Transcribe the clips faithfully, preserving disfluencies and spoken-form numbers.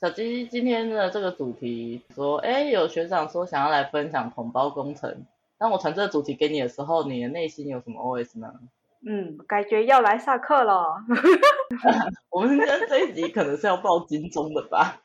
小鸡今天的这个主题说，哎，有学长说想要来分享统包工程，当我传这个主题给你的时候，你的内心有什么 O S 呢？嗯，感觉要来上课了。我们这一集可能是要报金钟的吧。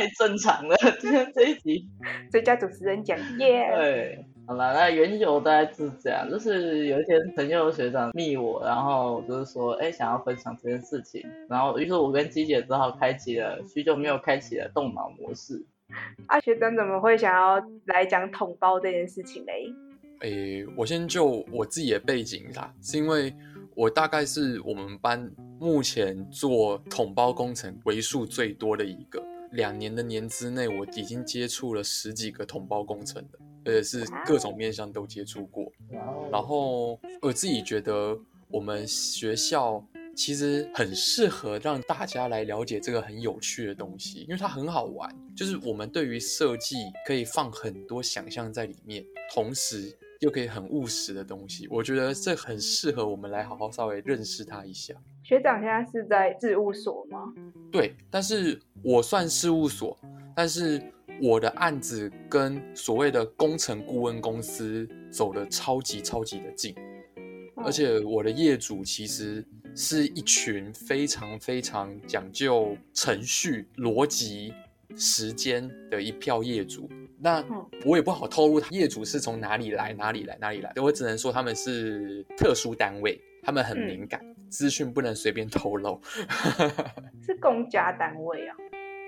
太正常了，今天这一集最佳主持人讲耶、yeah! 对，好了，那缘由大概是这样，就是有一天陈佑学长密我，然后就是说哎、欸、想要分享这件事情，然后于是我跟姬姐只好开启了许久没有开启的动脑模式。啊，学长怎么会想要来讲统包这件事情呢？诶、欸，我先就我自己的背景啦，是因为我大概是我们班目前做统包工程为数最多的一个，两年的年资内，我已经接触了十几个统包工程了，而且是各种面向都接触过。然后我自己觉得我们学校其实很适合让大家来了解这个很有趣的东西，因为它很好玩，就是我们对于设计可以放很多想象在里面，同时又可以很务实的东西，我觉得这很适合我们来好好稍微认识它一下。学长现在是在事务所吗？对，但是我算事务所，但是我的案子跟所谓的工程顾问公司走得超级超级的近，哦、而且我的业主其实是一群非常非常讲究程序、逻辑、时间的一票业主。那我也不好透露业主是从哪里来哪里来哪里来，我只能说他们是特殊单位，他们很敏感，资讯、嗯、不能随便透露。是公家单位啊？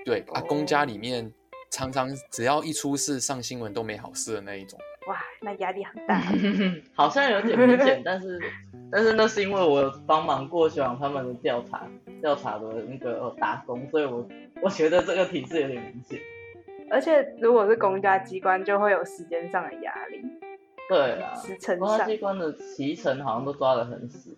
对啊，公家里面常常只要一出事上新闻都没好事的那一种。哇，那压力很大。好像有点明显，但是但是那是因为我帮忙过学长他们的调查调查的那个打工，所以我我觉得这个体制有点明显。而且如果是公家机关，就会有时间上的压力。对啦，时程上，公家机关的期程好像都抓得很死，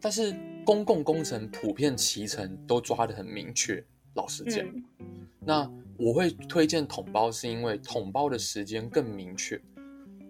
但是公共工程普遍期程都抓得很明确。老实讲，嗯、那我会推荐统包，是因为统包的时间更明确。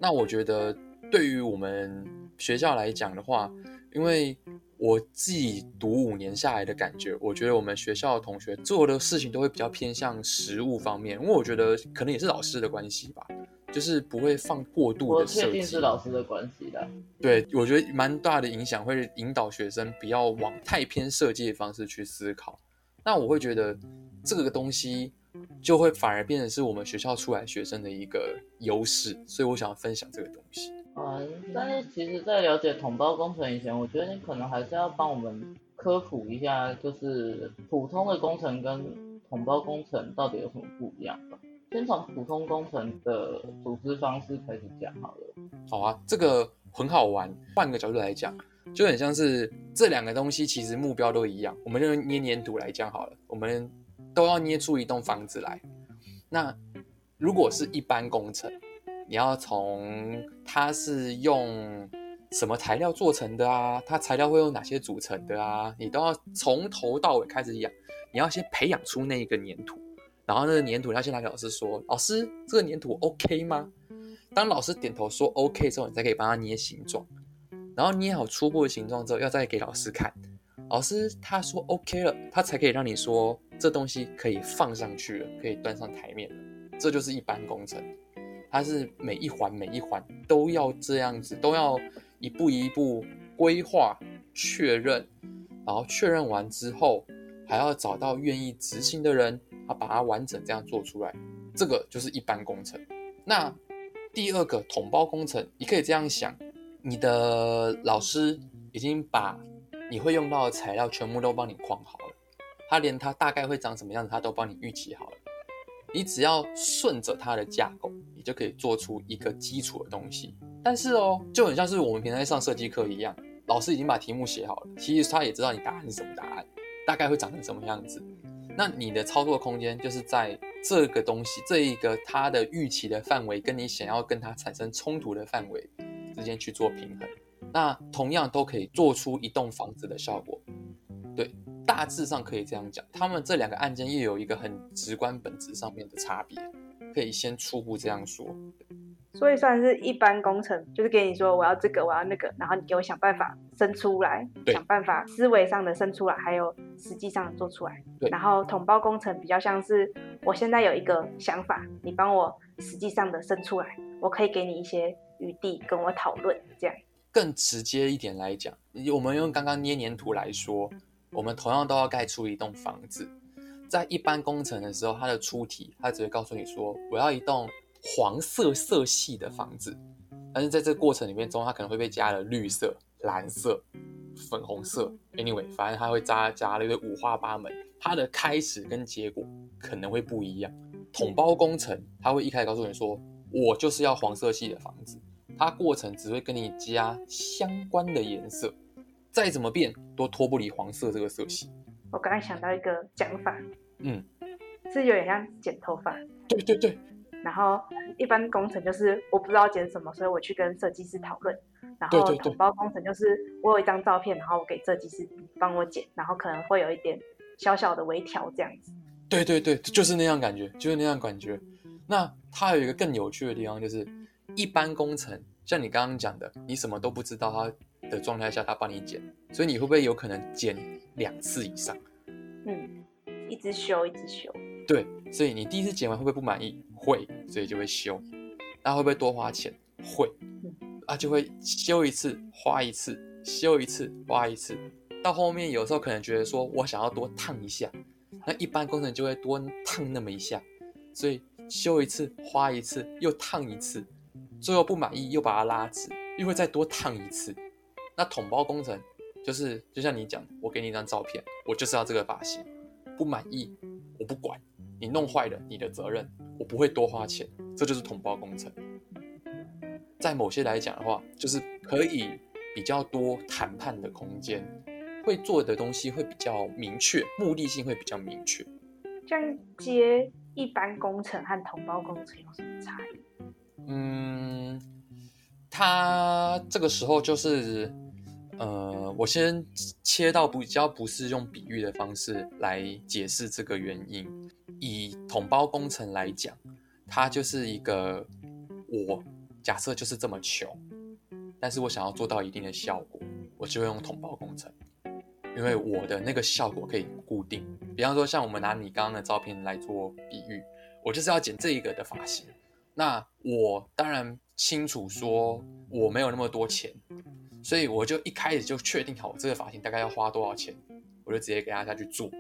那我觉得对于我们学校来讲的话，因为我自己读五年下来的感觉，我觉得我们学校的同学做的事情都会比较偏向实务方面，因为我觉得可能也是老师的关系吧，就是不会放过度的设计。我确定是老师的关系的。对，我觉得蛮大的影响，会引导学生不要往太偏设计的方式去思考。那我会觉得这个东西就会反而变成是我们学校出来学生的一个优势，所以我想要分享这个东西。嗯，但是其实在了解统包工程以前，我觉得你可能还是要帮我们科普一下，就是普通的工程跟统包工程到底有什么不一样吧。先从普通工程的组织方式开始讲好了。好啊，这个很好玩，换个角度来讲就很像是这两个东西其实目标都一样，我们就捏黏土来讲好了，我们都要捏出一栋房子来。那如果是一般工程，你要从它是用什么材料做成的啊，它材料会用哪些组成的啊，你都要从头到尾开始养。你要先培养出那一个黏土，然后那个黏土要先来给老师说，老师这个黏土 OK 吗？当老师点头说 OK 之后，你才可以帮他捏形状，然后捏好初步的形状之后，要再给老师看，老师他说 OK 了，他才可以让你说这东西可以放上去了，可以端上台面了。这就是一般工程，它是每一环每一环都要这样子，都要一步一步规划确认，然后确认完之后还要找到愿意执行的人，把它完整这样做出来，这个就是一般工程。那第二个统包工程，你可以这样想，你的老师已经把你会用到的材料全部都帮你框好了，他连它大概会长什么样子他都帮你预期好了，你只要顺着它的架构，你就可以做出一个基础的东西。但是哦，就很像是我们平常上设计课一样，老师已经把题目写好了，其实他也知道你答案是什么答案，大概会长成什么样子。那你的操作空间就是在这个东西，这一个它的预期的范围跟你想要跟它产生冲突的范围之间去做平衡，那同样都可以做出一栋房子的效果。对，大致上可以这样讲，他们这两个案件又有一个很直观本质上面的差别，可以先初步这样说。所以算是一般工程，就是给你说我要这个我要那个，然后你给我想办法生出来，想办法思维上的生出来，还有实际上的做出来。然后统包工程比较像是我现在有一个想法，你帮我实际上的生出来，我可以给你一些余地跟我讨论，这样。更直接一点来讲，我们用刚刚捏黏土来说，我们同样都要盖出一栋房子，在一般工程的时候，它的出题它只会告诉你说我要一栋黄色色系的房子，但是在这个过程里面中，它可能会被加了绿色、蓝色、粉红色 anyway 反正它会加加了一堆五花八门，它的开始跟结果可能会不一样。统包工程它会一开始告诉你说我就是要黄色系的房子，它过程只会跟你加相关的颜色，再怎么变都脱不离黄色这个色系。我刚才想到一个讲法，嗯，是有点像剪头发。对对对，然后一般工程就是我不知道剪什么，所以我去跟设计师讨论。然后统包工程就是我有一张照片，然后我给设计师帮我剪，然后可能会有一点小小的微调这样子。对对对，就是那样感觉，就是那样感觉。那它有一个更有趣的地方，就是一般工程像你刚刚讲的，你什么都不知道它的状态下，它帮你剪，所以你会不会有可能剪两次以上？嗯，一直修，一直修。对，所以你第一次剪完会不会不满意？会，所以就会修。那会不会多花钱？会，啊，就会修一次花一次，修一次花一次。到后面有时候可能觉得说我想要多烫一下，那一般工程就会多烫那么一下，所以修一次花一次又烫一次，最后不满意又把它拉直，又会再多烫一次。那统包工程就是就像你讲，我给你一张照片，我就是要这个发型，不满意我不管。你弄坏了，你的责任，我不会多花钱，这就是统包工程。在某些来讲的话，就是可以比较多谈判的空间，会做的东西会比较明确，目的性会比较明确。像接一般工程和统包工程有什么差异？嗯，它这个时候就是，呃，我先切到比较不是用比喻的方式来解释这个原因。以统包工程来讲，它就是一个我假设就是这么穷，但是我想要做到一定的效果，我就会用统包工程，因为我的那个效果可以固定。比方说像我们拿你刚刚的照片来做比喻，我就是要剪这一个的发型，那我当然清楚说我没有那么多钱，所以我就一开始就确定好我这个发型大概要花多少钱，我就直接给他下去做。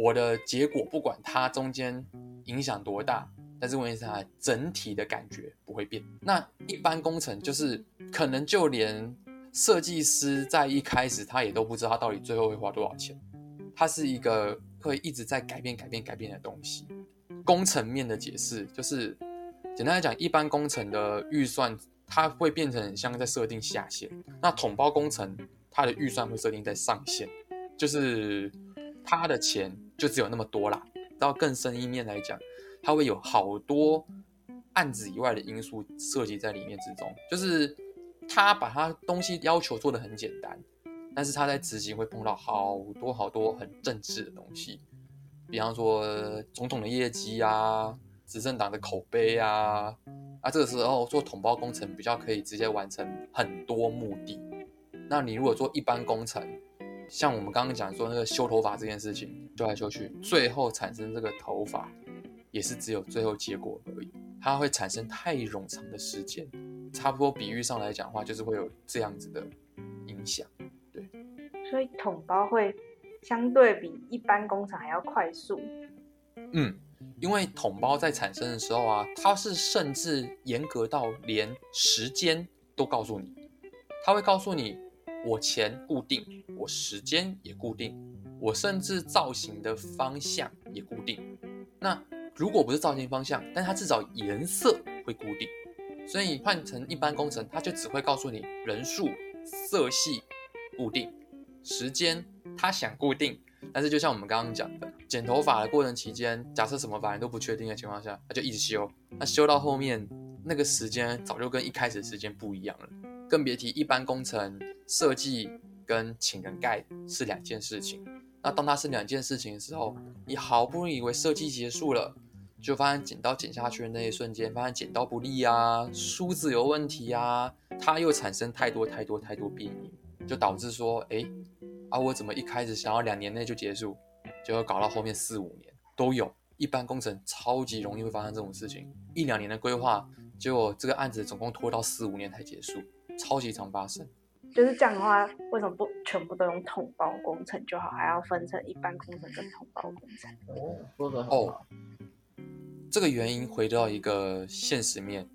我的结果不管它中间影响多大，但是问题是它整体的感觉不会变。那一般工程就是可能就连设计师在一开始他也都不知道他到底最后会花多少钱，它是一个会一直在改变改变改变的东西。工程面的解释就是简单来讲，一般工程的预算它会变成像在设定下限，那统包工程它的预算会设定在上限，就是它的钱就只有那么多啦。到更深一面来讲，它会有好多案子以外的因素涉及在里面之中，就是它把它东西要求做得很简单，但是它在执行会碰到好多好多很政治的东西，比方说总统的业绩啊，执政党的口碑啊，啊这个时候做统包工程比较可以直接完成很多目的。那你如果做一般工程，像我们刚刚讲说那个修头发这件事情，修来修去，最后产生这个头发也是只有最后结果而已，它会产生太冗长的时间，差不多比喻上来讲的话，就是会有这样子的影响。对，所以统包会相对比一般工厂还要快速。嗯，因为统包在产生的时候啊，它是甚至严格到连时间都告诉你，它会告诉你我钱固定，我时间也固定，我甚至造型的方向也固定。那如果不是造型方向，但它至少颜色会固定。所以换成一般工程，它就只会告诉你人数、色系固定，时间它想固定，但是就像我们刚刚讲的，剪头发的过程期间，假设什么发型都不确定的情况下，他就一直修，那修到后面那个时间早就跟一开始时间不一样了，更别提一般工程设计跟请人盖是两件事情。那当它是两件事情的时候，你好不容易以为设计结束了，就发现剪刀剪下去的那一瞬间，发现剪刀不利啊，梳子有问题啊，它又产生太多太多太多变因，就导致说，哎，啊我怎么一开始想要两年内就结束，结果搞到后面四五年都有。一般工程超级容易会发生这种事情，一两年的规划，结果这个案子总共拖到四五年才结束，超级常发生。就是这样的话，为什么不全部都用统包工程就好，还要分成一般工程跟统包工程？哦，说得很好。哦，这个原因回到一个现实面，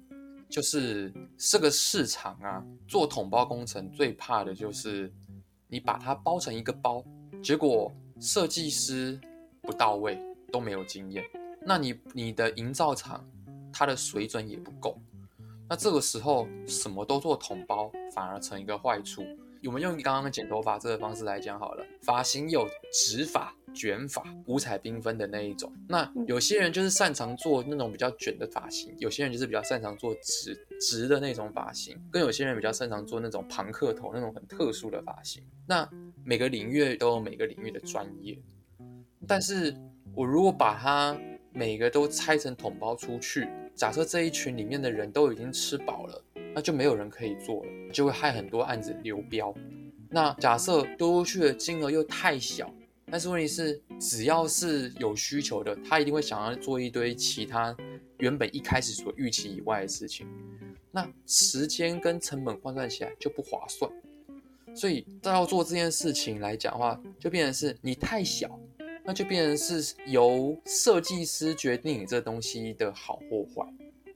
就是这个市场啊，做统包工程最怕的就是你把它包成一个包，结果设计师不到位，都没有经验，那 你, 你的营造厂它的水准也不够。那这个时候什么都做统包反而成一个坏处。我们用刚刚剪头发这个方式来讲好了，发型有直发、卷发、五彩缤纷的那一种。那有些人就是擅长做那种比较卷的发型，有些人就是比较擅长做 直, 直的那种发型，跟有些人比较擅长做那种庞克头那种很特殊的发型。那每个领域都有每个领域的专业，但是我如果把它每个都拆成统包出去，假设这一群里面的人都已经吃饱了，那就没有人可以做了，就会害很多案子流标。那假设丢出去的金额又太小，但是问题是只要是有需求的，他一定会想要做一堆其他原本一开始所预期以外的事情，那时间跟成本换算起来就不划算。所以要做这件事情来讲的话，就变成是你太小，那就变成是由设计师决定你这东西的好或坏，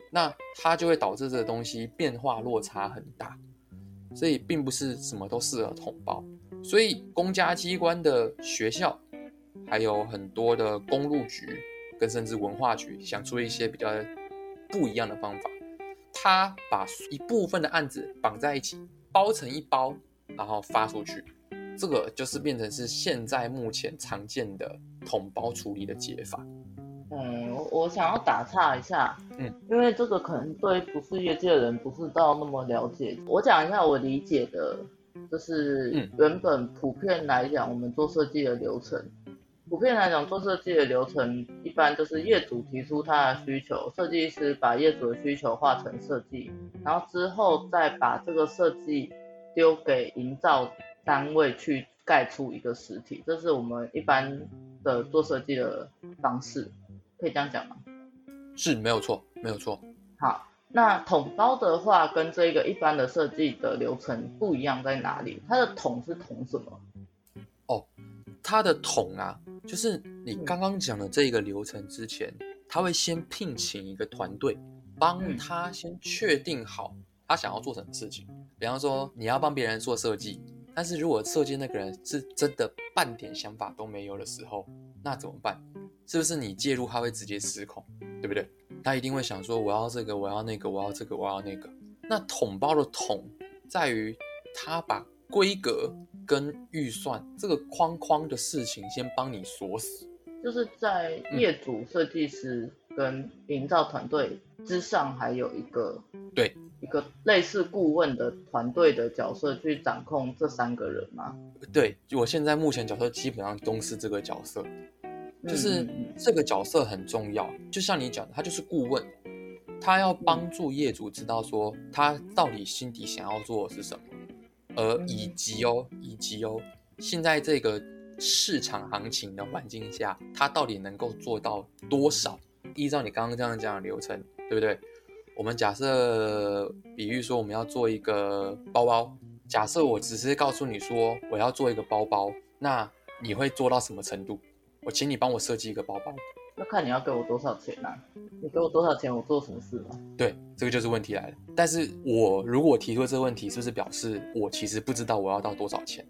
那它就会导致这个东西变化落差很大，所以并不是什么都适合统包。所以公家机关的学校，还有很多的公路局跟甚至文化局想出一些比较不一样的方法，他把一部分的案子绑在一起，包成一包，然后发出去。这个就是变成是现在目前常见的统包处理的解法。嗯，我想要打岔一下，嗯，因为这个可能对不是业界的人不是到那么了解。我讲一下我理解的，就是原本普遍来讲，我们做设计的流程，普遍来讲做设计的流程一般就是业主提出他的需求，设计师把业主的需求化成设计，然后之后再把这个设计丢给营造单位去盖出一个实体，这是我们一般的做设计的方式，可以这样讲吗？是，没有错，没有错。好，那统包的话，跟这个一般的设计的流程不一样在哪里？它的统是统什么？哦，它的统啊，就是你刚刚讲的这个流程之前，他会先聘请一个团队，帮他先确定好他想要做什么事情。比方说，你要帮别人做设计。但是如果设计那个人是真的半点想法都没有的时候，那怎么办？是不是你介入他会直接失控，对不对？他一定会想说我要这个，我要那个，我要这个，我要那个。那统包的统在于他把规格跟预算这个框框的事情先帮你锁死，就是在业主、设计师跟营造团队之上，还有一个对。一个类似顾问的团队的角色去掌控这三个人吗？对，我现在目前角色基本上都是这个角色，就是这个角色很重要。就像你讲的，他就是顾问，他要帮助业主知道说他到底心底想要做的是什么，而以及哦，以及哦，现在这个市场行情的环境下，他到底能够做到多少？依照你刚刚这样讲的流程，对不对？我们假设比喻说我们要做一个包包，假设我只是告诉你说我要做一个包包，那你会做到什么程度？我请你帮我设计一个包包，那看你要给我多少钱啊，你给我多少钱我做什么事吗？对，这个就是问题来了。但是我如果提出这个问题，是不是表示我其实不知道我要到多少钱？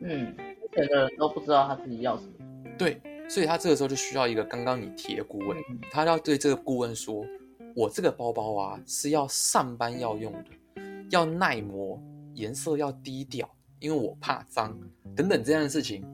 嗯，目前的人都不知道他自己要什么。对，所以他这个时候就需要一个刚刚你提的顾问，嗯、他要对这个顾问说，我这个包包啊是要上班要用的，要耐磨，颜色要低调，因为我怕脏等等这样的事情。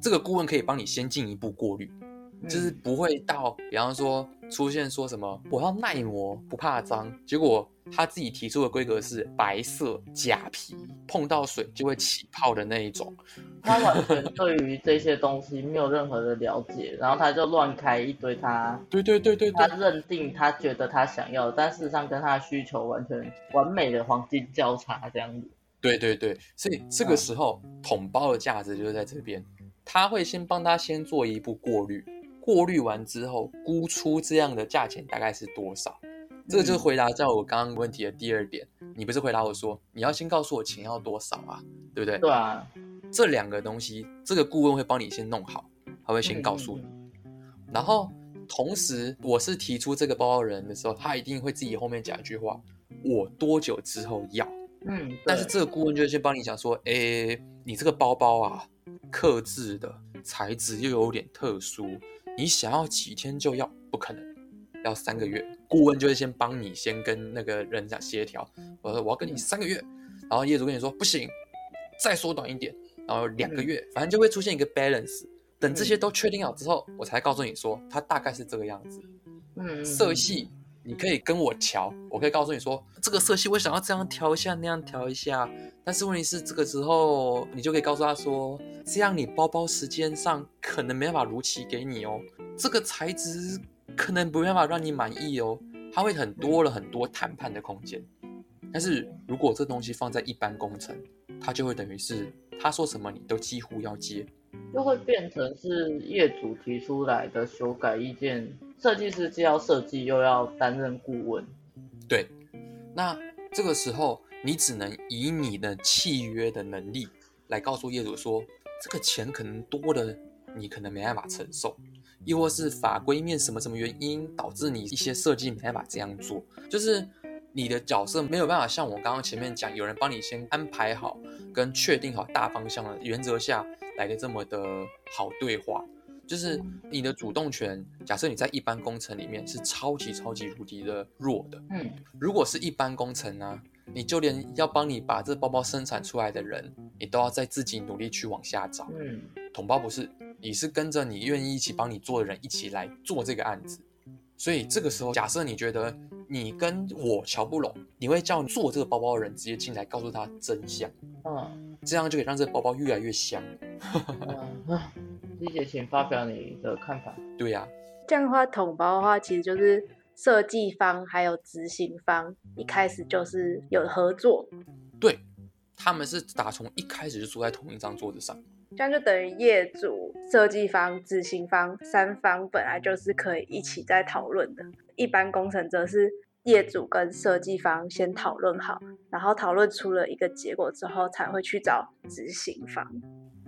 这个顾问可以帮你先进一步过滤，嗯、就是不会到比方说出现说什么我要耐磨不怕脏，结果他自己提出的规格是白色假皮，碰到水就会起泡的那一种。他完全对于这些东西没有任何的了解，然后他就乱开一堆他，对对对 对, 对，他认定他觉得他想要的，但事实上跟他的需求完全完美的黄金交叉这样子。对对对，所以这个时候、嗯、统包的价值就是在这边，他会先帮他先做一步过滤，过滤完之后估出这样的价钱大概是多少。这个就是回答在我刚刚问题的第二点，你不是回答我说你要先告诉我钱要多少啊，对不对？对啊，这两个东西这个顾问会帮你先弄好，他会先告诉你、嗯、然后同时我是提出这个报告人的时候，他一定会自己后面讲一句话，我多久之后要。嗯，但是这个顾问就会先帮你讲说，诶，你这个包包啊客制的材质又有点特殊，你想要几天就要，不可能，要三个月。顾问就会先帮你先跟那个人讲协调，我说我要跟你三个月，然后业主跟你说不行，再缩短一点，然后两个月、嗯、反正就会出现一个 balance。 等这些都确定好之后、嗯、我才告诉你说它大概是这个样子。嗯，色系你可以跟我调，我可以告诉你说这个色系我想要这样调一下那样调一下，但是问题是这个时候你就可以告诉他说，这样你包包时间上可能没办法如期给你哦，这个材质可能没办法让你满意哦，它会很多了很多谈判的空间。但是如果这东西放在一般工程，它就会等于是他说什么你都几乎要接，就会变成是业主提出来的修改意见，设计师既要设计又要担任顾问。对，那这个时候你只能以你的契约的能力来告诉业主说，这个钱可能多的你可能没办法承受，亦或是法规面什么什么原因导致你一些设计没办法这样做，就是你的角色没有办法像我刚刚前面讲有人帮你先安排好跟确定好大方向的原则下来的这么的好对话。就是你的主动权，假设你在一般工程里面是超级超级无敌的弱的。嗯，如果是一般工程啊，你就连要帮你把这包包生产出来的人，你都要再自己努力去往下找。嗯，统包不是，你是跟着你愿意一起帮你做的人一起来做这个案子。所以这个时候，假设你觉得你跟我瞧不拢，你会叫做这个包包的人直接进来告诉他真相。嗯，这样就可以让这个包包越来越香。嗯理解，请发表你的看法。对呀、啊，这样的话，统包的话，其实就是设计方还有执行方一开始就是有合作。对，他们是打从一开始就坐在同一张桌子上，这样就等于业主、设计方、执行方三方本来就是可以一起在讨论的。一般工程则是业主跟设计方先讨论好，然后讨论出了一个结果之后，才会去找执行方。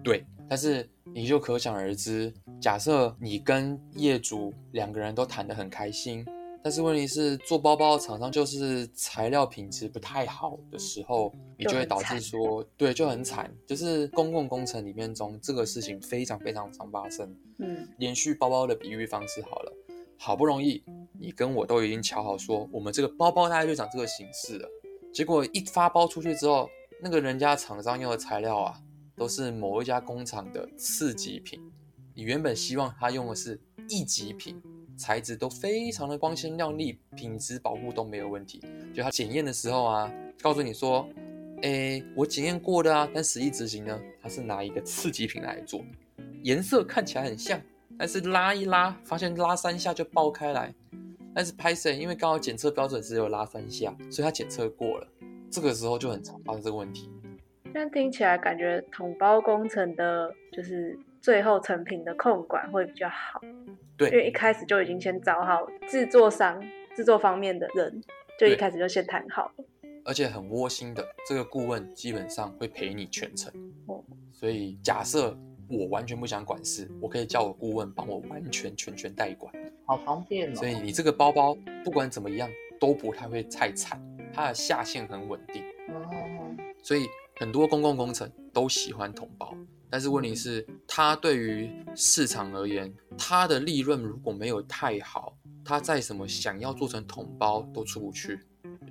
对，但是你就可想而知，假设你跟业主两个人都谈得很开心，但是问题是做包包的厂商就是材料品质不太好的时候，你就会导致说，对，就很惨，就是公共工程里面中这个事情非常非常常发生。嗯，连续包包的比喻方式好了，好不容易你跟我都已经瞧好说，我们这个包包大概就长这个形式了，结果一发包出去之后，那个人家厂商用的材料啊，都是某一家工厂的次级品，你原本希望他用的是一级品，材质都非常的光鲜亮丽，品质保护都没有问题，就他检验的时候啊，告诉你说，诶，我检验过的啊，但实际执行呢，他是拿一个次级品来做，颜色看起来很像，但是拉一拉发现拉三下就爆开来，但是拍谁，因为刚好检测标准只有拉三下，所以他检测过了。这个时候就很常发生这个问题。但听起来感觉统包工程的就是最后成品的控管会比较好，对，因为一开始就已经先找好制作商、制作方面的人，就一开始就先谈好了。而且很窝心的，这个顾问基本上会陪你全程、哦、所以假设我完全不想管事，我可以叫我顾问帮我完全全权代管，好方便哦。所以你这个包包不管怎么样都不太会太惨，它的下限很稳定、哦、所以很多公共工程都喜欢统包，但是问题是它对于市场而言，它的利润如果没有太好，它再什么想要做成统包都出不去，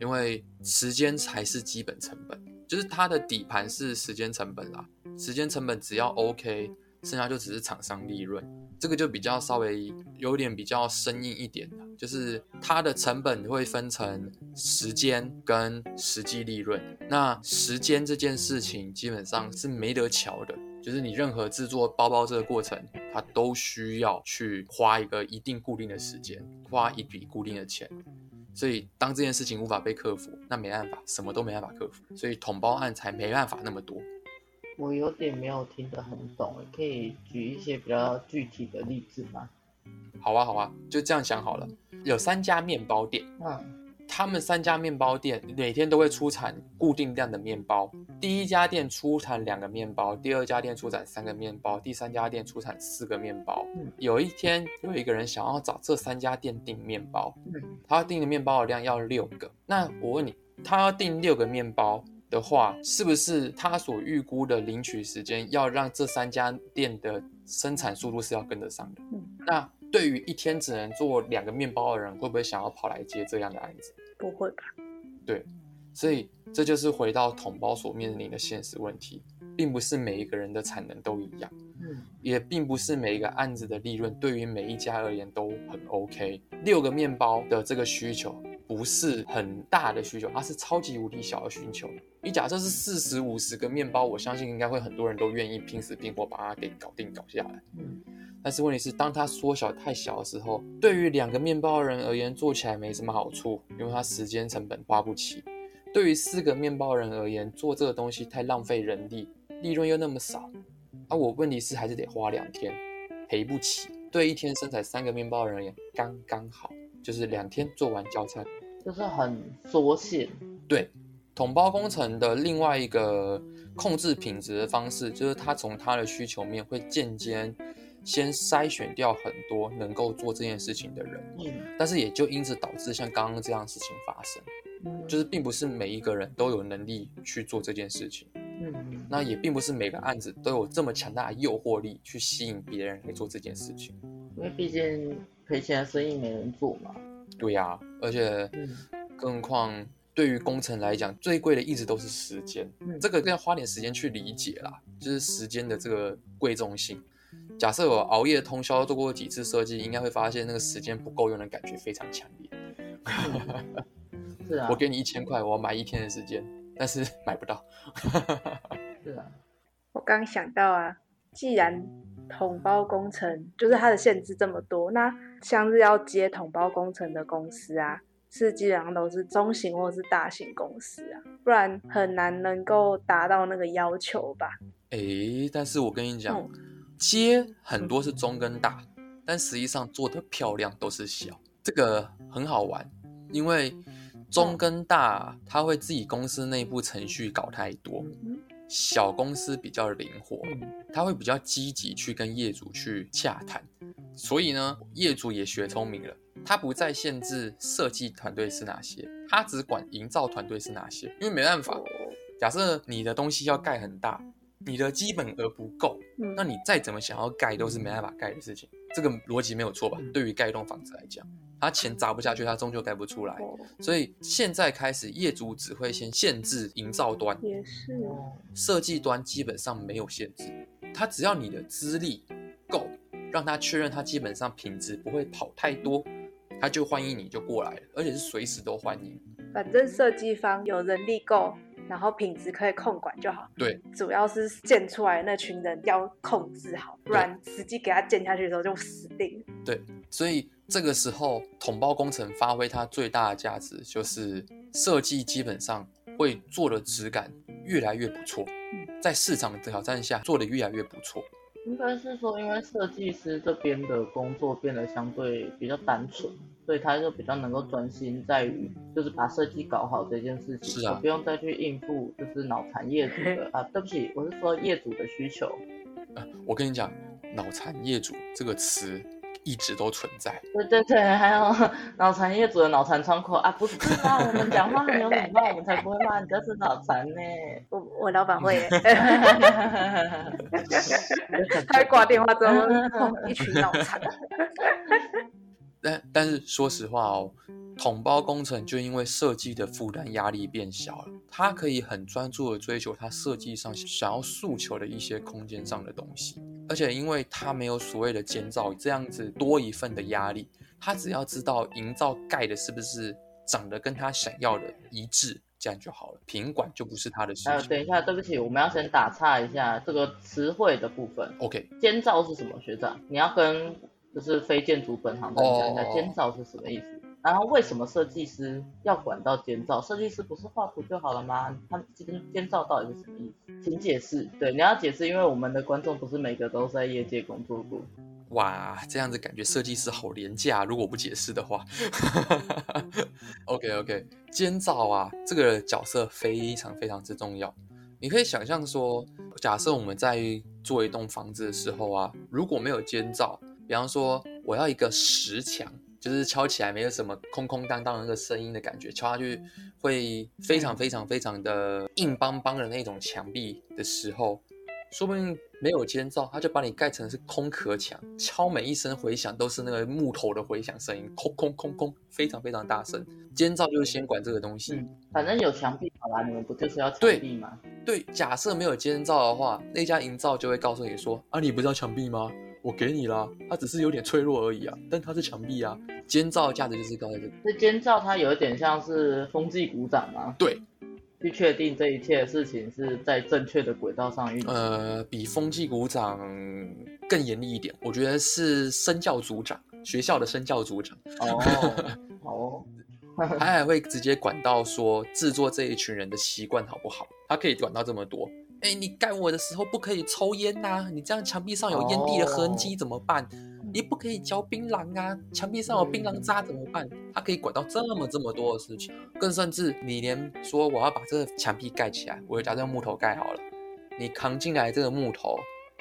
因为时间才是基本成本，就是它的底盘是时间成本啦。时间成本只要 OK，剩下就只是厂商利润。这个就比较稍微有点比较生硬一点的，就是它的成本会分成时间跟实际利润。那时间这件事情基本上是没得瞧的，就是你任何制作包包这个过程，它都需要去花一个一定固定的时间，花一笔固定的钱。所以当这件事情无法被克服，那没办法，什么都没办法克服，所以统包案才没办法那么多。我有点没有听得很懂，可以举一些比较具体的例子吗？好啊好啊，就这样想好了。有三家面包店，嗯，他们三家面包店每天都会出产固定量的面包。第一家店出产两个面包，第二家店出产三个面包，第三家店出产四个面包。嗯、有一天，有一个人想要找这三家店订面包，嗯、他订的面包的量要六个。那我问你，他要订六个面包的话，是不是他所预估的领取时间要让这三家店的生产速度是要跟得上的？嗯、那对于一天只能做两个面包的人，会不会想要跑来接这样的案子？不会吧？对，所以这就是回到统包所面临的现实问题，并不是每一个人的产能都一样，嗯、也并不是每一个案子的利润对于每一家而言都很 OK。六个面包的这个需求，不是很大的需求，它是超级无敌小的需求。你假设是四十五十个面包，我相信应该会很多人都愿意拼死拼活把它给搞定搞下来。嗯、但是问题是，当它缩小太小的时候，对于两个面包的人而言做起来没什么好处，因为它时间成本花不起；对于四个面包人而言，做这个东西太浪费人力，利润又那么少。啊，我问题是还是得花两天，赔不起。对一天生产三个面包人而言，刚刚好，就是两天做完交餐。就是很缩限。对，统包工程的另外一个控制品质的方式，就是它从它的需求面会间接先筛选掉很多能够做这件事情的人，嗯、但是也就因此导致像刚刚这样的事情发生，嗯、就是并不是每一个人都有能力去做这件事情，嗯、那也并不是每个案子都有这么强大的诱惑力去吸引别人来做这件事情，因为毕竟赔钱的生意没人做嘛。对呀，啊，而且更何况对于工程来讲，最贵的一直都是时间，这个要花点时间去理解啦，就是时间的这个贵重性。假设我熬夜通宵做过几次设计，应该会发现那个时间不够用的感觉非常强烈。是啊，我给你一千块，我要买一天的时间，但是买不到。是啊，我刚想到啊，既然统包工程就是它的限制这么多，那像是要接统包工程的公司啊，是基本上都是中型或是大型公司啊，不然很难能够达到那个要求吧。诶，但是我跟你讲，嗯、接很多是中跟大，嗯、但实际上做得漂亮都是小，这个很好玩，因为中跟大他会自己公司内部程序搞太多，嗯小公司比较灵活，他会比较积极去跟业主去洽谈，所以呢，业主也学聪明了，他不再限制设计团队是哪些，他只管营造团队是哪些，因为没办法，假设你的东西要盖很大，你的基本额不够，那你再怎么想要盖都是没办法盖的事情，这个逻辑没有错吧？对于盖一栋房子来讲，他钱砸不下去，他终究盖不出来，所以现在开始，业主只会先限制营造端，也是哦，设计端基本上没有限制，他只要你的资历够，让他确认他基本上品质不会跑太多，他就欢迎你就过来了，而且是随时都欢迎。反正设计方有人力够，然后品质可以控管就好。对，主要是建出来那群人要控制好，不然实际给他建下去的时候就死定了。对，所以这个时候统包工程发挥它最大的价值，就是设计基本上会做的质感越来越不错，嗯、在市场的挑战下做的越来越不错。应该是说，因为设计师这边的工作变得相对比较单纯，所以他就比较能够专心在于就是把设计搞好这件事情，啊、不用再去应付就是脑残业主的啊，对不起，我是说业主的需求。呃、我跟你讲，脑残业主这个词一直都存在。对对对，还有脑残业主的脑残窗口啊，不是啊，我们讲话没有礼貌，我们才不会骂你这是脑残呢。我我老板会耶，他会挂电话之后，一群脑残。但但是说实话哦，统包工程就因为设计的负担压力变小了，它可以很专注的追求它设计上想要诉求的一些空间上的东西。而且因为他没有所谓的监造这样子多一份的压力，他只要知道营造盖的是不是长得跟他想要的一致，这样就好了，品管就不是他的事情。啊，等一下，对不起，我们要先打岔一下这个词汇的部分。OK， 监造是什么？学长，你要跟就是非建筑本行的人讲一下监造是什么意思。然后为什么设计师要管到监造？设计师不是画图就好了吗？他监造到底是什么意思？请解释。对，你要解释，因为我们的观众不是每个都在业界工作过。哇，这样子感觉设计师好廉价，如果不解释的话。OK OK， 监造啊，这个角色非常非常之重要。你可以想象说，假设我们在做一栋房子的时候啊，如果没有监造，比方说我要一个石墙。就是敲起来没有什么空空荡荡的那个声音的感觉，敲下去会非常非常非常的硬邦邦的那种墙壁的时候，说不定没有监造，它就把你盖成是空壳墙，敲每一声回响都是那个木头的回响声音，空空空空，非常非常大声。监造就是先管这个东西。嗯，反正有墙壁好啦，你们不就是要墙壁吗？对，对，假设没有监造的话，那家营造就会告诉你说，啊，你不是要墙壁吗？我给你啦，它只是有点脆弱而已啊，但它是墙壁啊。监造的价值就是高在这里。这监造它有点像是风纪股长吗？对，去确定这一切事情是在正确的轨道上运行。呃，比风纪股长更严厉一点，我觉得是身教组长，学校的身教组长。哦，好哦。他还会直接管到说制作这一群人的习惯好不好，他可以管到这么多。哎，你盖我的时候不可以抽烟啊，你这样墙壁上有烟蒂的痕迹怎么办？哦，你不可以嚼槟榔啊，墙壁上有槟榔渣怎么办？他可以管到这么这么多的事情，更甚至你连说我要把这个墙壁盖起来，我假设用木头盖好了，你扛进来这个木头，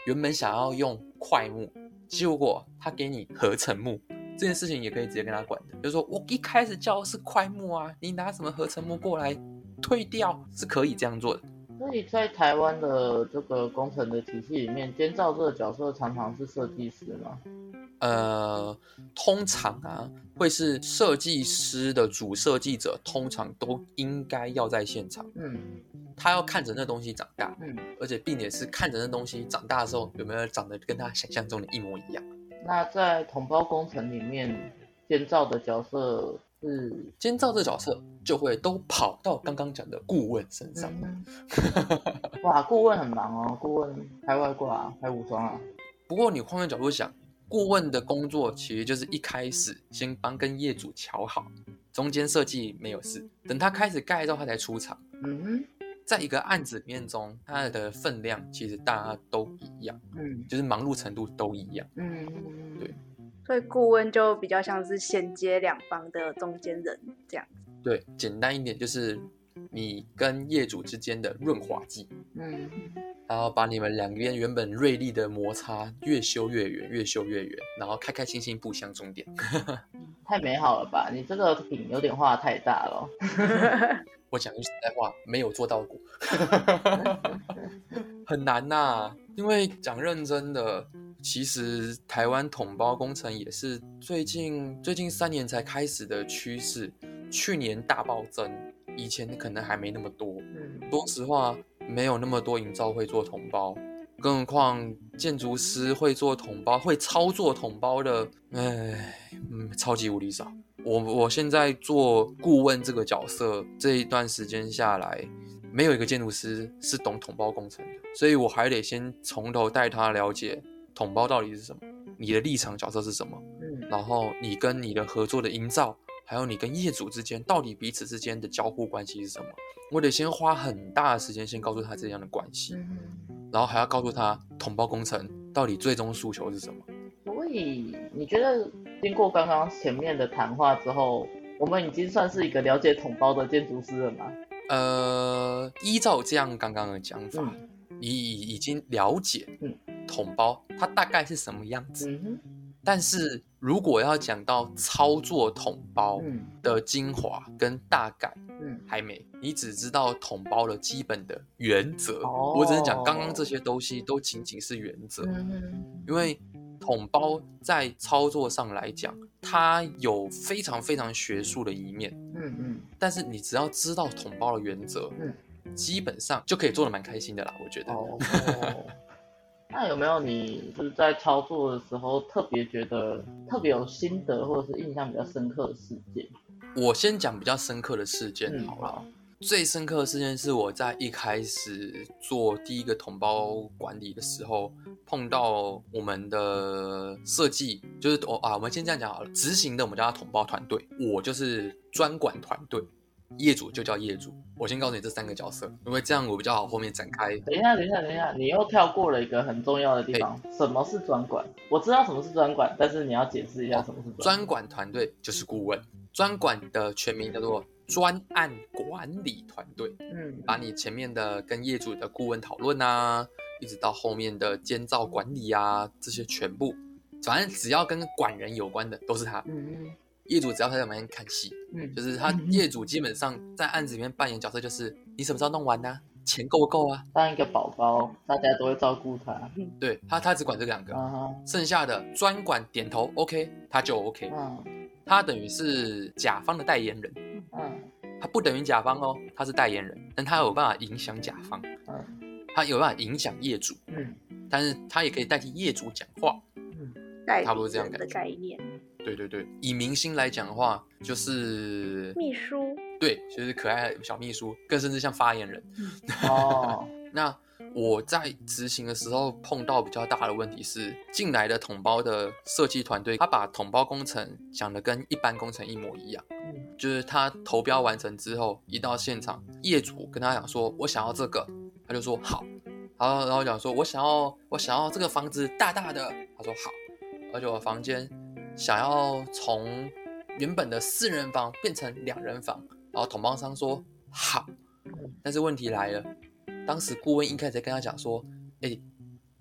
原本想要用块木，结果他给你合成木。这件事情也可以直接跟他管的，就是说我一开始叫是块木啊，你拿什么合成木过来退掉是可以这样做的。所以在台湾的这个工程的体系里面，监造这个角色常常是设计师吗？呃，通常啊，会是设计师的主设计者，通常都应该要在现场。嗯，他要看着那东西长大，嗯，而且并且是看着那东西长大的时候，有没有长得跟他想象中的一模一样。那在统包工程里面，监造的角色。嗯，监造这角色就会都跑到刚刚讲的顾问身上。嗯，哇，顾问很忙哦，顾问开外挂啊，开无双啊。不过你换个角度想，顾问的工作其实就是一开始先帮跟业主瞧好，中间设计没有事，等他开始盖之后他才出场。嗯，在一个案子里面中，他的分量其实大家都一样，嗯，就是忙碌程度都一样。嗯，对。所以顾问就比较像是衔接两方的中间人这样子。对，简单一点就是你跟业主之间的润滑剂。嗯，然后把你们两边原本锐利的摩擦越修越远，越修越远，然后开开心心步向终点。太美好了吧！你这个饼有点画太大了。我讲句实在话，没有做到过，很难呐，啊。因为讲认真的。其实台湾统包工程也是最近最近三年才开始的趋势，去年大暴增，以前可能还没那么多。说实话，没有那么多营造会做统包，更何况建筑师会做统包、会操作统包的，哎，嗯，超级无敌少。我我现在做顾问这个角色，这一段时间下来。没有一个建筑师是懂统包工程的，所以我还得先从头带他了解统包到底是什么，你的立场角色是什么，嗯，然后你跟你的合作的营造，还有你跟业主之间到底彼此之间的交互关系是什么，我得先花很大的时间先告诉他这样的关系，嗯，然后还要告诉他统包工程到底最终诉求是什么。所以你觉得经过刚刚前面的谈话之后，我们已经算是一个了解统包的建筑师了吗？呃，依照这样刚刚的讲法，嗯，你已经了解统包它大概是什么样子，嗯，但是如果要讲到操作统包的精华跟大概，嗯，还没，你只知道统包的基本的原则，哦，我只是讲刚刚这些东西都仅仅是原则，嗯，因为统包在操作上来讲，它有非常非常学术的一面，嗯嗯，但是你只要知道统包的原则，嗯，基本上就可以做得蛮开心的啦，我觉得。哦，那那有没有你就是在操作的时候特别觉得特别有心得或者是印象比较深刻的事件？我先讲比较深刻的事件好了。嗯，最深刻的事件是我在一开始做第一个统包管理的时候，碰到我们的设计，就是、哦、啊，我们先这样讲好了，执行的我们叫它统包团队，我就是专管团队，业主就叫业主。我先告诉你这三个角色，因为这样我比较好后面展开。等一下，等一下，等一下，你又跳过了一个很重要的地方。欸、什么是专管？我知道什么是专管，但是你要解释一下什么是专管。专管团队就是顾问，专管的全名叫做专案管理团队，嗯，把你前面的跟业主的顾问讨论啊，一直到后面的监造管理啊，这些全部，反正只要跟管人有关的都是他。嗯，业主只要他在旁边看戏，嗯，就是他业主基本上在案子里面扮演角色，就是你什么时候弄完啊？钱够不够啊？当一个宝宝，大家都会照顾他。对他，他只管这两个，啊，剩下的专管点头 OK， 他就 OK，啊，他等于是甲方的代言人。嗯，他不等于甲方哦，他是代言人，但他有办法影响甲方，嗯，他有办法影响业主，嗯，但是他也可以代替业主讲话，嗯，差不多这样的概念。对对对，以明星来讲的话，就是秘书，对，就是可爱的小秘书，更甚至像发言人。哦，那我在执行的时候碰到比较大的问题是，进来的统包的设计团队，他把统包工程讲的跟一般工程一模一样。就是他投标完成之后，一到现场，业主跟他讲说：“我想要这个。”他就说：“好。”然后，然后讲说：“我想要，我想要这个房子大大的。”他说：“好。”而且我房间想要从原本的四人房变成两人房，然后统包商说：“好。”但是问题来了，当时顾问一开始在跟他讲说：“哎，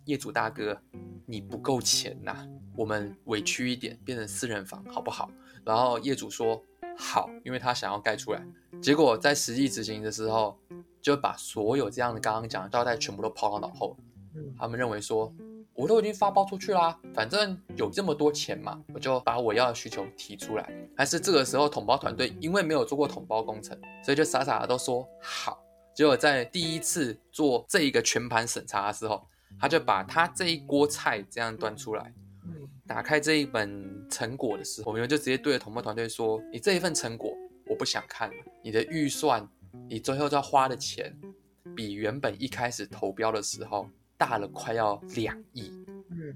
业主大哥，你不够钱呐，啊，我们委屈一点，变成四人房好不好？”然后业主说好，因为他想要盖出来，结果在实际执行的时候，就把所有这样的刚刚讲的交代全部都抛到脑后。他们认为说，我都已经发包出去啦，反正有这么多钱嘛，我就把我要的需求提出来。但是这个时候统包团队因为没有做过统包工程，所以就傻傻的都说好。结果在第一次做这一个全盘审查的时候，他就把他这一锅菜这样端出来。打开这一本成果的时候，我们就直接对着统包团队说：“你这一份成果我不想看了，你的预算，你最后要花的钱，比原本一开始投标的时候大了快要两亿，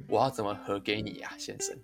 我要怎么核给你啊，先生？”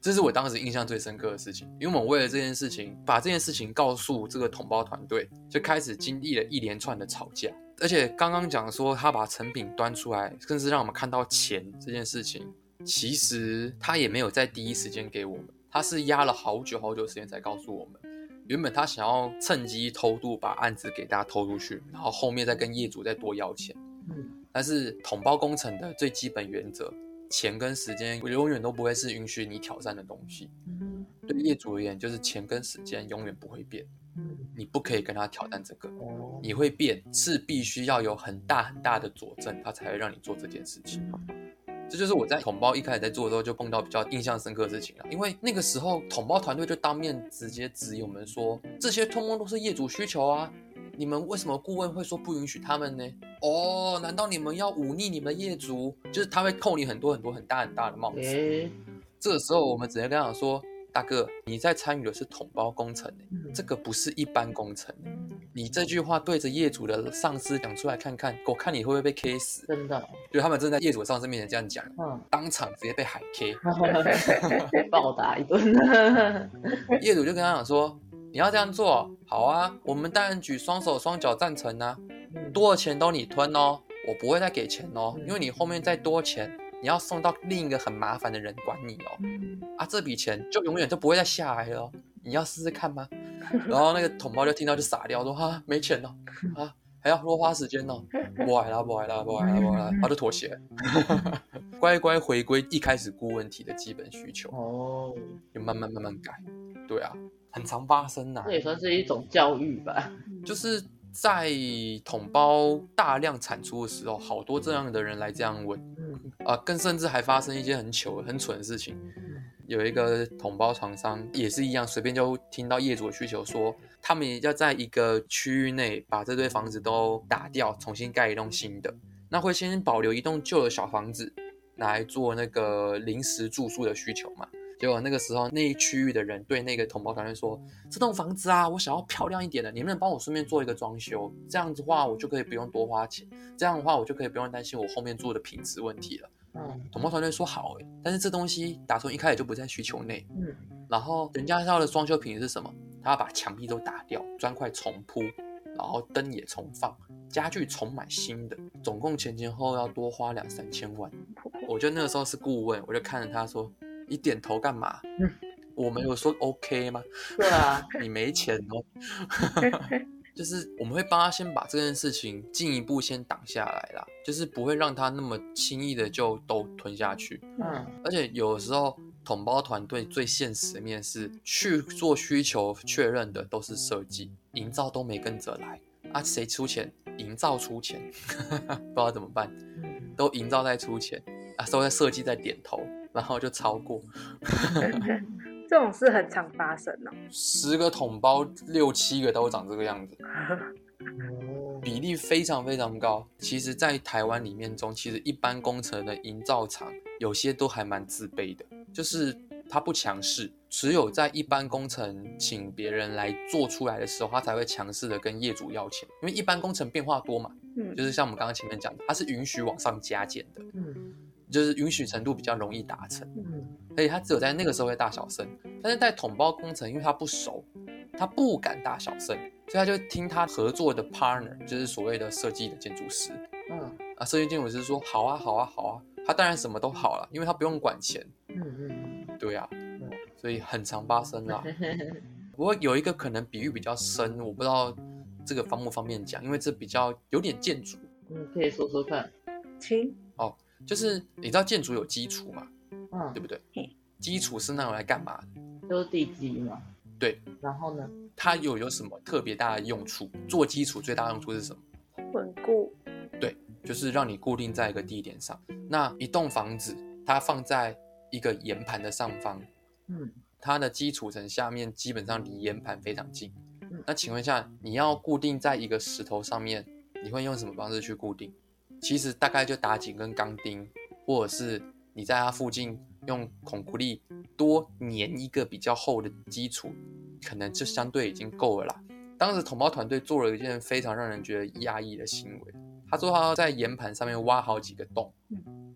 这是我当时印象最深刻的事情，因为我们为了这件事情，把这件事情告诉这个统包团队，就开始经历了一连串的吵架。而且刚刚讲说他把成品端出来，更是让我们看到钱这件事情。其实他也没有在第一时间给我们，他是压了好久好久时间才告诉我们。原本他想要趁机偷渡，把案子给大家偷出去，然后后面再跟业主再多要钱。嗯，但是统包工程的最基本原则，钱跟时间永远都不会是允许你挑战的东西。嗯，对业主而言，就是钱跟时间永远不会变，你不可以跟他挑战这个，你会变是必须要有很大很大的佐证，他才会让你做这件事情。这就是我在统包一开始在做的时候就碰到比较印象深刻的事情了，因为那个时候统包团队就当面直接质疑我们说，这些通通都是业主需求啊，你们为什么顾问会说不允许他们呢？哦，难道你们要忤逆你们的业主？就是他会扣你很多很多很大很大的帽子。欸，这个时候我们直接跟他讲说，大哥，你在参与的是统包工程，欸，这个不是一般工程，欸，你这句话对着业主的上司讲出来看看，我看你会不会被 K 死？真的，就他们正在业主上司面前这样讲，嗯，当场直接被海 K， 暴打一顿。业主就跟他讲说：“你要这样做，好啊，我们当然举双手双脚赞成啊，多的钱都你吞哦，我不会再给钱哦，因为你后面再多钱，你要送到另一个很麻烦的人管你哦，啊，这笔钱就永远就不会再下来了哦。”你要试试看吗？然后那个同胞就听到就傻掉，说啊没钱了，啊还要多花时间哦，不来啦不来啦不来啦不来啦，他就妥协了，乖乖回归一开始顾问题的基本需求哦，就慢慢慢慢改，对啊，很常发生呐，啊，这也算是一种教育吧，就是在统包大量产出的时候，好多这样的人来这样问，啊，呃，更甚至还发生一些很糗很蠢的事情。有一个统包厂商也是一样，随便就听到业主的需求说，他们要在一个区域内把这堆房子都打掉，重新盖一栋新的。那会先保留一栋旧的小房子，拿来做那个临时住宿的需求嘛。结果那个时候那一区域的人对那个同胞团队说，这栋房子啊我想要漂亮一点的，你们能帮我顺便做一个装修，这样的话我就可以不用多花钱，这样的话我就可以不用担心我后面住的品质问题了。嗯，同胞团队说好耶，但是这东西打从一开始就不在需求内。嗯，然后人家要的装修品质是什么，他要把墙壁都打掉，砖块重铺，然后灯也重放，家具重买新的，总共前前后后要多花两三千万。我就那个时候是顾问，我就看着他说，你点头干嘛？嗯，我们有说 OK 吗？对啊，你没钱哦。就是我们会帮他先把这件事情进一步先挡下来啦，就是不会让他那么轻易的就都吞下去。嗯，而且有的时候统包团队最现实的面是去做需求确认的都是设计，营造都没跟着来啊，谁出钱？营造出钱，不知道怎么办，都营造在出钱啊，都在设计在点头。然后就超过这种事很常发生哦，十个统包六七个都长这个样子比例非常非常高。其实在台湾里面中，其实一般工程的营造厂有些都还蛮自卑的，就是他不强势，只有在一般工程请别人来做出来的时候，他才会强势的跟业主要钱，因为一般工程变化多嘛，嗯，就是像我们刚刚前面讲的，他是允许往上加减的，嗯，就是允许程度比较容易达成，所以他只有在那个时候会大小声。但是在统包工程，因为他不熟，他不敢大小声，所以他就听他合作的 partner， 就是所谓的设计的建筑师。嗯，啊，设计建筑师说好啊，好啊，好啊，他当然什么都好了，因为他不用管钱。嗯嗯，对啊，所以很常发生啦。不过有一个可能比喻比较深，我不知道这个方不方便讲，因为这比较有点建筑。嗯，可以说说看，请哦。就是你知道建筑有基础嘛，嗯，对不对？基础是那种来干嘛的？就是地基嘛。对。然后呢？它有有什么特别大的用处？做基础最大的用处是什么？稳固。对，就是让你固定在一个地点上。那一栋房子，它放在一个岩盘的上方，嗯，它的基础层下面基本上离岩盘非常近。嗯，那请问一下，你要固定在一个石头上面，你会用什么方式去固定？其实大概就打几根钢钉，或者是你在它附近用孔固力多粘一个比较厚的基础，可能就相对已经够了啦。当时统包团队做了一件非常让人觉得压抑的行为，他说他要在岩盘上面挖好几个洞，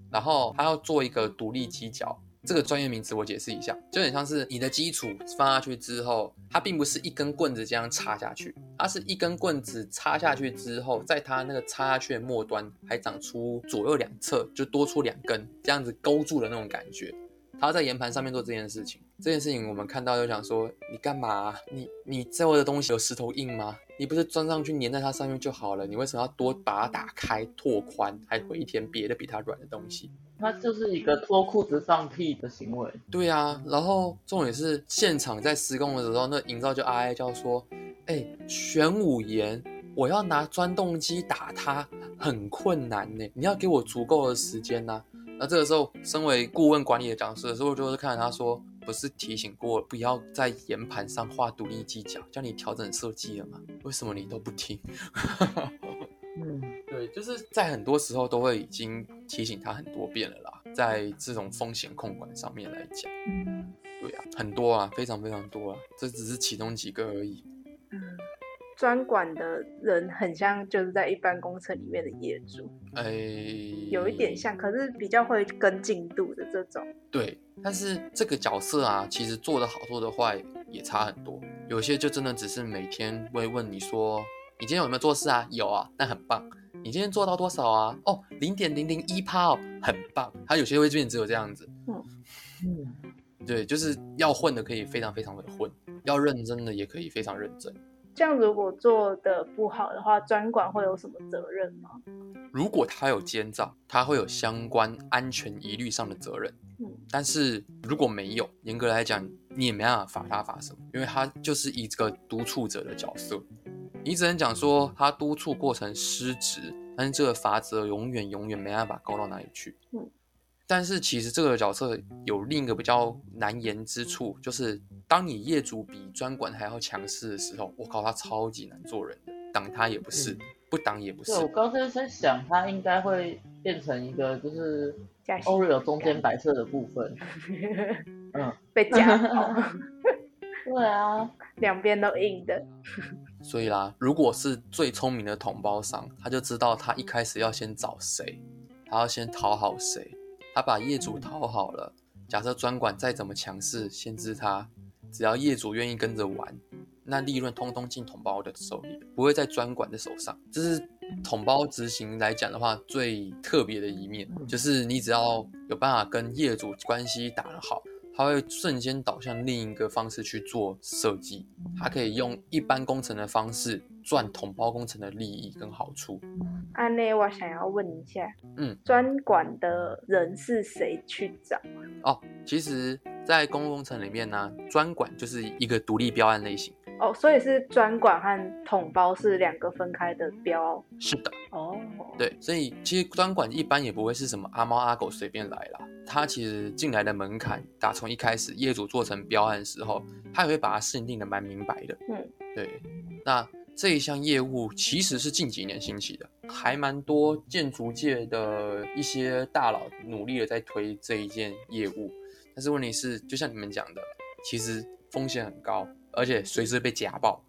然后他要做一个独立基脚。这个专业名词我解释一下，就很像是你的基础放下去之后，它并不是一根棍子这样插下去，它是一根棍子插下去之后，在它那个插下去的末端还长出左右两侧，就多出两根这样子勾住的那种感觉。它在岩盘上面做这件事情，这件事情我们看到就想说，你干嘛啊？你你这样的东西有石头硬吗？你不是钻上去粘在它上面就好了，你为什么要多把它打开拓宽，还回填别的比它软的东西？它就是一个脱裤子放屁的行为。对啊，然后重点是现场在施工的时候，那营造就哀哀叫说，哎，玄武岩我要拿钻洞机打它很困难呢，你要给我足够的时间啊。那这个时候身为顾问管理的讲师的时候，我就是看着他说，不是提醒过不要在岩盘上画独立犄角，叫你调整设计了吗？为什么你都不听？嗯，对，就是在很多时候都会已经提醒他很多遍了啦，在这种风险控管上面来讲，嗯，对啊，很多啊，非常非常多啊，这只是其中几个而已。嗯，专管的人很像就是在一般工程里面的业主，哎，有一点像，可是比较会跟进度的这种。对，但是这个角色啊，其实做的好做的坏也差很多，有些就真的只是每天会问你说，你今天有没有做事啊？有啊，那很棒。你今天做到多少啊？哦，零点零零一趴，很棒。他有些会变只有这样子。嗯嗯，对，就是要混的可以非常非常的混，要认真的也可以非常认真。这样如果做的不好的话，专管会有什么责任吗？如果他有监造，他会有相关安全疑虑上的责任。嗯，但是如果没有，严格来讲，你也没办法罚他罚什么，因为他就是一个督促者的角色。你只能讲说他督促过程失职，但是这个罚则永远永远没办法高到哪里去。嗯，但是其实这个角色有另一个比较难言之处，就是当你业主比专管还要强势的时候，我靠，他超级难做人的，挡他也不是，嗯，不挡也不是。对，我刚才在想，他应该会变成一个就是Oreo中间白色的部分，嗯，被夹到。对啊，两边都硬的。所以啦，如果是最聪明的统包商，他就知道他一开始要先找谁，他要先讨好谁。他把业主讨好了，假设专管再怎么强势限制他，只要业主愿意跟着玩，那利润通通进统包的手里，不会在专管的手上。这是统包执行来讲的话最特别的一面，就是你只要有办法跟业主关系打得好，它会瞬间导向另一个方式去做设计，它可以用一般工程的方式赚统包工程的利益跟好处。啊，那我想要问一下，嗯，专管的人是谁去找？哦，其实，在公共工程里面呢、啊，专管就是一个独立标案类型。哦，所以是专管和统包是两个分开的标。是的。哦。对，所以其实专管一般也不会是什么阿猫阿狗随便来啦。他其实进来的门槛，打从一开始业主做成标案的时候，他也会把它限定的蛮明白的。嗯，对。那这一项业务其实是近几年兴起的，还蛮多建筑界的一些大佬努力的在推这一件业务。但是问题是，就像你们讲的，其实风险很高，而且随时被夹爆。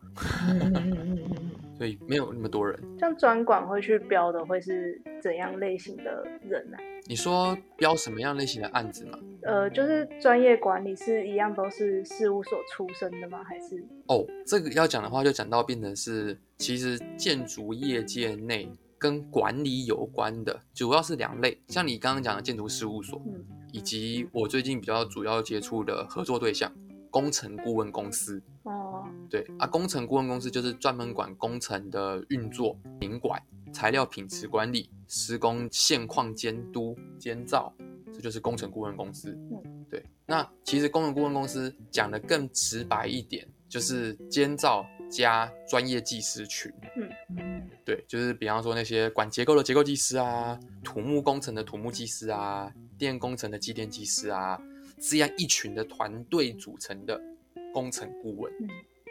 所以没有那么多人。像专管会去标的会是怎样类型的人呢、啊？你说标什么样类型的案子吗？呃，就是专业管理是一样都是事务所出身的吗？还是？哦，这个要讲的话就讲到变成是，其实建筑业界内跟管理有关的主要是两类，像你刚刚讲的建筑事务所、嗯，以及我最近比较主要接触的合作对象。工程顾问公司，哦，对啊，工程顾问公司就是专门管工程的运作、品管、材料品质管理、施工现况监督、监造，这就是工程顾问公司。嗯，对。那其实工程顾问公司讲的更直白一点，就是监造加专业技师群。嗯，对，就是比方说那些管结构的结构技师啊，土木工程的土木技师啊，电工程的机电技师啊。这样一群的团队组成的工程顾问、嗯、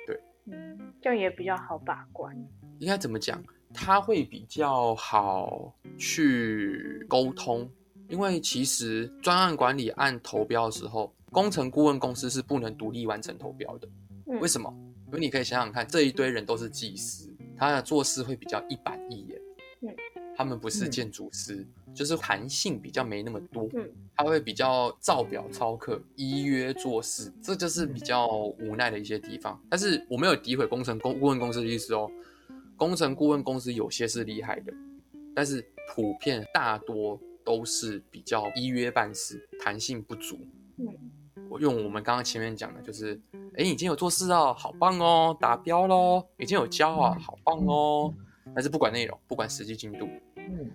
对、嗯、这样也比较好把关，应该怎么讲，他会比较好去沟通，因为其实专案管理案投标的时候，工程顾问公司是不能独立完成投标的、嗯、为什么？因为你可以想想看，这一堆人都是技师，他的做事会比较一板一眼、嗯、他们不是建筑师、嗯，就是弹性比较没那么多，他会比较照表操课、依约做事，这就是比较无奈的一些地方。但是我没有诋毁工程顾问公司的意思哦，工程顾问公司有些是厉害的，但是普遍大多都是比较依约办事，弹性不足。我用我们刚刚前面讲的，就是哎，已经有做事哦，好棒哦，达标咯，已经有交啊，好棒哦，但是不管内容，不管实际进度。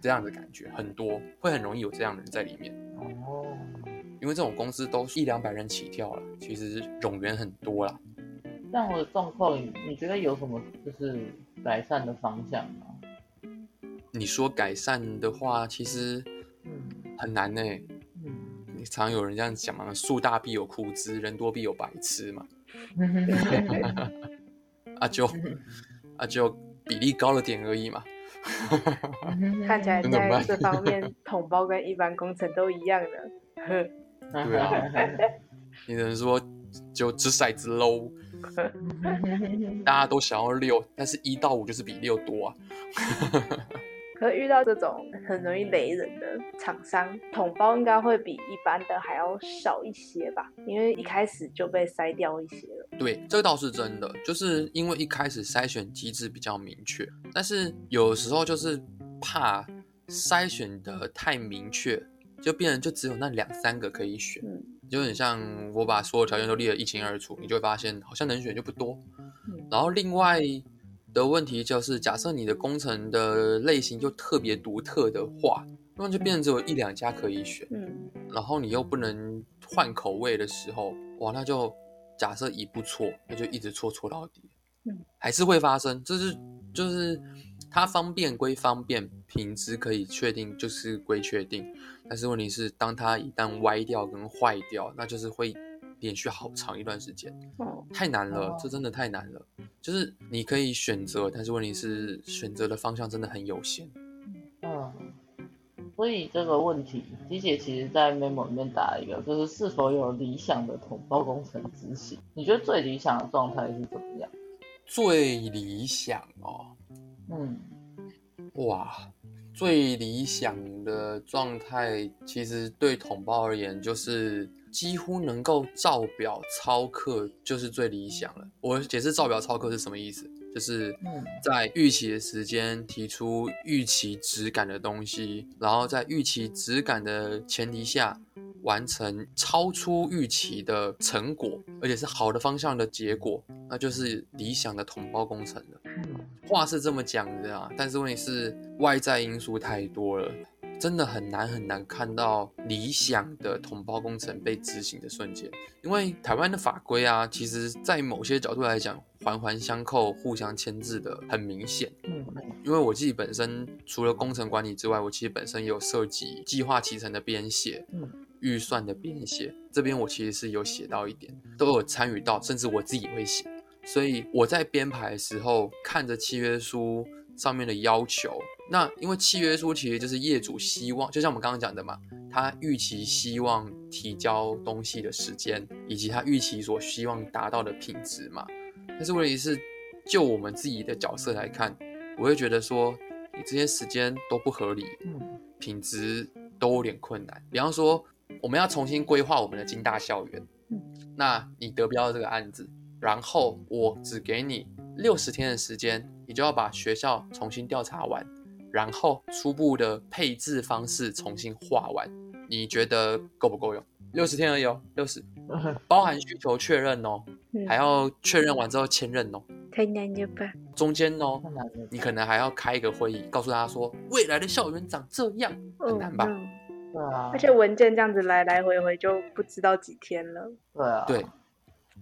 这样的感觉很多，会很容易有这样的人在里面。哦，因为这种公司都一两百人起跳了，其实冗员很多啦。这样的状况，你觉得有什么就是改善的方向吗？你说改善的话，其实很难呢、欸。嗯，你常有人这样讲嘛，树大必有枯枝，人多必有白痴嘛。啊就啊就比例高了点而已嘛。看起来在这方面统包跟一般工程都一样的。对啊，你只能说就掷骰子喽。大家都想要六，但是一到五就是比六多啊。可遇到这种很容易雷人的厂商，统包应该会比一般的还要少一些吧，因为一开始就被筛掉一些了。对，这倒是真的，就是因为一开始筛选机制比较明确，但是有时候就是怕筛选的太明确，就变成就只有那两三个可以选、嗯、就很像我把所有条件都列得一清二楚，你就会发现好像能选就不多、嗯、然后另外的问题就是，假设你的工程的类型又特别独特的话，那就变成只有一两家可以选，嗯，然后你又不能换口味的时候，哇，那就假设一步错，那就一直错错到底，嗯，还是会发生，就是就是它方便归方便，品质可以确定就是归确定，但是问题是，当它一旦歪掉跟坏掉，那就是会。连续好长一段时间，太难了，这真的太难了。就是你可以选择，但是问题是选择的方向真的很有限。嗯，所以这个问题，鸡姐其实在 memo 里面打了一个，就是是否有理想的统包工程执行？你觉得最理想的状态是怎么样？最理想哦，嗯，哇，最理想的状态，其实对统包而言就是。几乎能够照表操课就是最理想了。我解释照表操课是什么意思，就是在预期的时间提出预期质感的东西，然后在预期质感的前提下完成超出预期的成果，而且是好的方向的结果，那就是理想的统包工程了。话是这么讲的啊，但是问题是外在因素太多了。真的很难很难看到理想的统包工程被执行的瞬间，因为台湾的法规啊，其实在某些角度来讲环环相扣互相牵制的很明显。因为我自己本身除了工程管理之外，我其实本身也有涉及计划期程的编写、预算的编写，这边我其实是有写到一点，都有参与到，甚至我自己会写。所以我在编排的时候看着契约书上面的要求，那因为契约书其实就是业主希望，就像我们刚刚讲的嘛，他预期希望提交东西的时间，以及他预期所希望达到的品质嘛。但是问题是，就我们自己的角色来看，我会觉得说，你这些时间都不合理，品质都有点困难。比方说，我们要重新规划我们的金大校园，那你得标这个案子，然后我只给你六十天的时间，你就要把学校重新调查完。然后初步的配置方式重新画完，你觉得够不够用？六十天而已哦，六十，包含需求确认哦，还要确认完之后签认哦，太难了吧？中间哦，你可能还要开一个会议，告诉他说未来的校园长这样，很难吧？对啊，而且文件这样子来来回回就不知道几天了。对啊，对，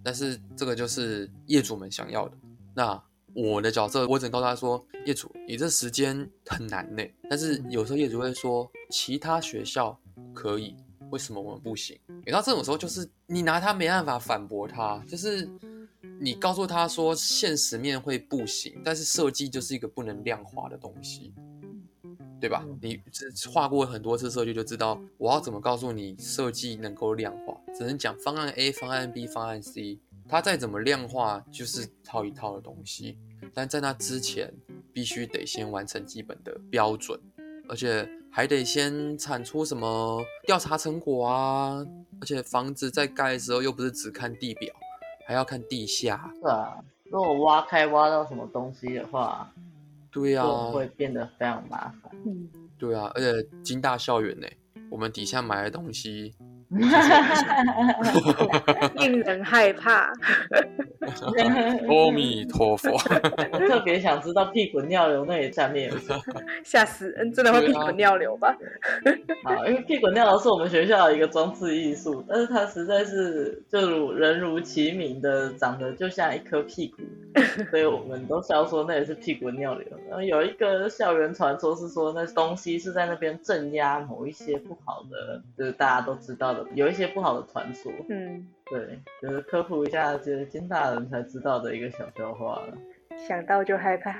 但是这个就是业主们想要的那。我的角色，我只能告诉他说，业主，你这时间很难呢。但是有时候业主会说，其他学校可以，为什么我们不行？你知道这种时候就是你拿他没办法反驳他，就是你告诉他说现实面会不行，但是设计就是一个不能量化的东西，对吧？你画过很多次设计就知道，我要怎么告诉你设计能够量化？只能讲方案 A、方案 B、方案 C。它再怎么量化就是套一套的东西，但在那之前必须得先完成基本的标准，而且还得先产出什么调查成果啊，而且房子在盖的时候又不是只看地表，还要看地下。对啊，如果挖开挖到什么东西的话，对啊，会变得非常麻烦。嗯，对啊，而且金大校园呢、欸，我们底下买的东西。令人害怕。阿弥陀佛。特别想知道屁滚尿流那里下面有什么，吓死人！真的会屁滚尿流吧？好，因为屁滚尿流是我们学校的一个装置艺术，但是它实在是就如人如其名的长得就像一颗屁股，所以我们都笑说那也是屁滚尿流。然后有一个校园传说是说那东西是在那边镇压某一些不好的，就是大家都知道。有一些不好的传说，嗯，对，就是科普一下，就是金大人才知道的一个小笑话了。想到就害怕。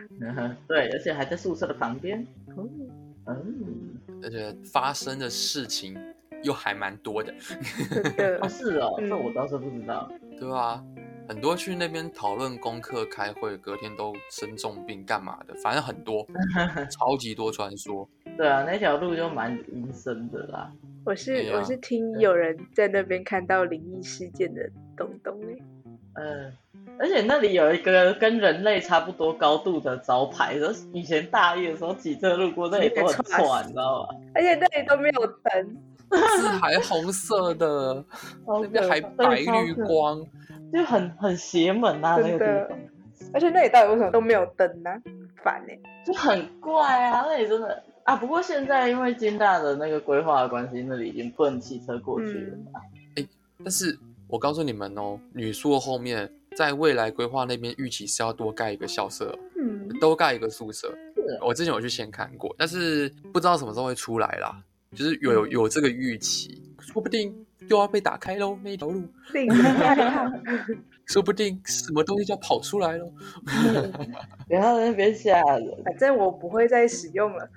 对，而且还在宿舍的旁边。嗯嗯，而且发生的事情又还蛮多的。对、哦，是哦，这我倒是不知道。嗯、对啊，很多去那边讨论功课、开会，隔天都生重病干嘛的，反正很多，超级多传说。对啊，那条路就蛮阴森的啦。我是、啊、我是听有人在那边看到灵异事件的东东哎、欸，嗯、呃，而且那里有一个跟人类差不多高度的招牌，以前大一的时候骑车路过那里都很喘，你知道吗？而且那里都没有灯，是还红色的，那边还白绿光，就很很邪门啊那个地方。而且那里到底为什么都没有灯啊？烦哎、欸，就很怪啊，那里真的。啊，不过现在因为金大的那个规划的关系，那里已经不能骑车过去了嘛、嗯欸。但是我告诉你们哦，女宿后面在未来规划那边预期是要多盖一个校舍，嗯，多盖一个宿舍。我之前有去先看过，但是不知道什么时候会出来啦，就是有有有这个预期，说不定又要被打开喽那一条路，说不定什么东西就跑出来喽。不要在那边吓人，反正我不会再使用了。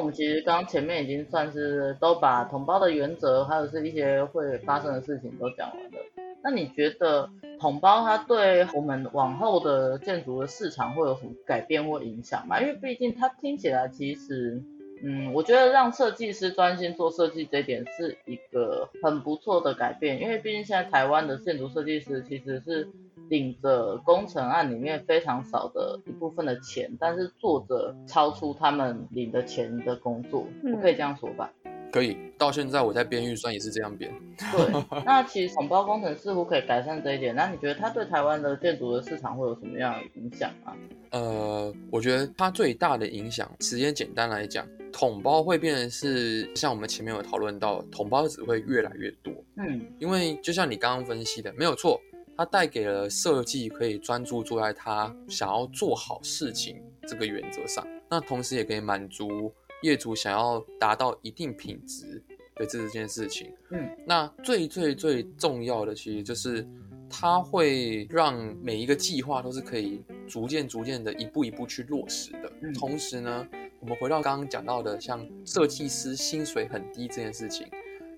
我们其实刚前面已经算是都把统包的原则，还有是一些会发生的事情都讲完了。那你觉得统包它对我们往后的建筑的市场会有什么改变或影响吗？因为毕竟它听起来其实，嗯，我觉得让设计师专心做设计这点是一个很不错的改变，因为毕竟现在台湾的建筑设计师其实是领着工程案里面非常少的一部分的钱，但是做着超出他们领的钱的工作，嗯、我可以这样说吧？可以，到现在我在编预算也是这样编。对，那其实统包工程似乎可以改善这一点。那你觉得它对台湾的建筑的市场会有什么样的影响啊？呃，我觉得它最大的影响，直接简单来讲，统包会变成是像我们前面有讨论到，统包只会越来越多。嗯，因为就像你刚刚分析的，没有错，它带给了设计可以专注做在它想要做好事情这个原则上，那同时也可以满足业主想要达到一定品质的这件事情。嗯，那最最最重要的其实就是它会让每一个计划都是可以逐渐逐渐的一步一步去落实的。嗯，同时呢，我们回到刚刚讲到的像设计师薪水很低这件事情，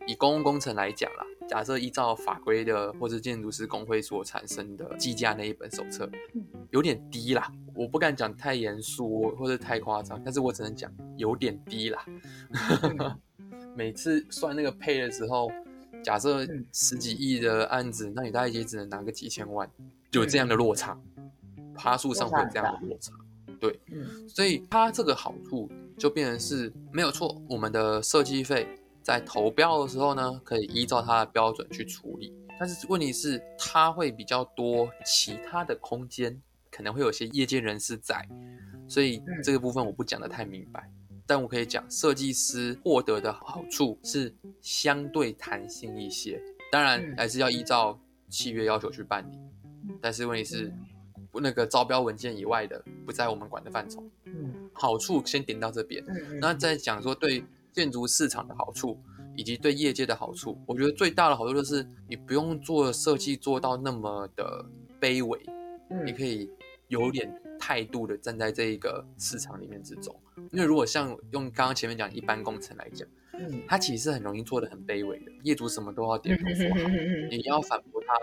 以公共工程来讲啦，假设依照法规的或是建筑师工会所产生的计价那一本手册，有点低啦，我不敢讲太严肃或是太夸张，但是我只能讲有点低啦。每次算那个配的时候，假设十几亿的案子，那你大概也只能拿个几千万，有这样的落差，趴数上会有这样的落差。对，所以它这个好处就变成是没有错，我们的设计费在投标的时候呢，可以依照它的标准去处理，但是问题是它会比较多其他的空间，可能会有些业界人士在，所以这个部分我不讲得太明白，但我可以讲设计师获得的好处是相对弹性一些，当然还是要依照契约要求去办理，但是问题是那个招标文件以外的不在我们管的范畴。好处先点到这边，那再讲说对建筑市场的好处以及对业界的好处，我觉得最大的好处就是你不用做设计做到那么的卑微，嗯、你可以有点态度的站在这一个市场里面之中。因为如果像用刚刚前面讲一般工程来讲，嗯、它其实很容易做得很卑微的，业主什么都要点头说好，你要反驳他，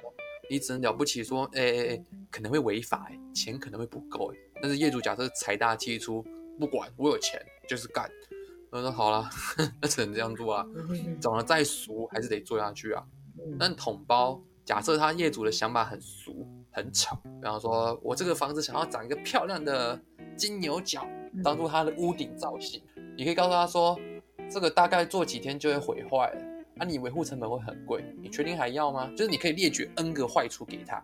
你只能了不起说，哎哎哎，可能会违法，欸，钱可能会不够，欸，但是业主假设财大气粗，不管我有钱就是干。我说好啦，那只能这样做啊，长得再俗还是得做下去啊。但统包假设他业主的想法很俗很丑，比方说我这个房子想要长一个漂亮的金牛角当做他的屋顶造型，你可以告诉他说这个大概做几天就会毁坏了，啊，你维护成本会很贵，你确定还要吗？就是你可以列举 N 个坏处给他，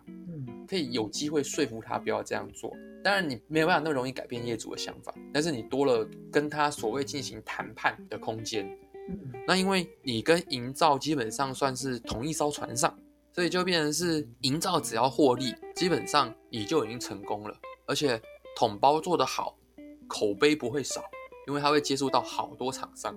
可以有机会说服他不要这样做。当然你没有办法那么容易改变业主的想法，但是你多了跟他所谓进行谈判的空间。嗯、那因为你跟营造基本上算是同一艘船上，所以就变成是营造只要获利，基本上你就已经成功了。而且统包做得好，口碑不会少，因为他会接触到好多厂商。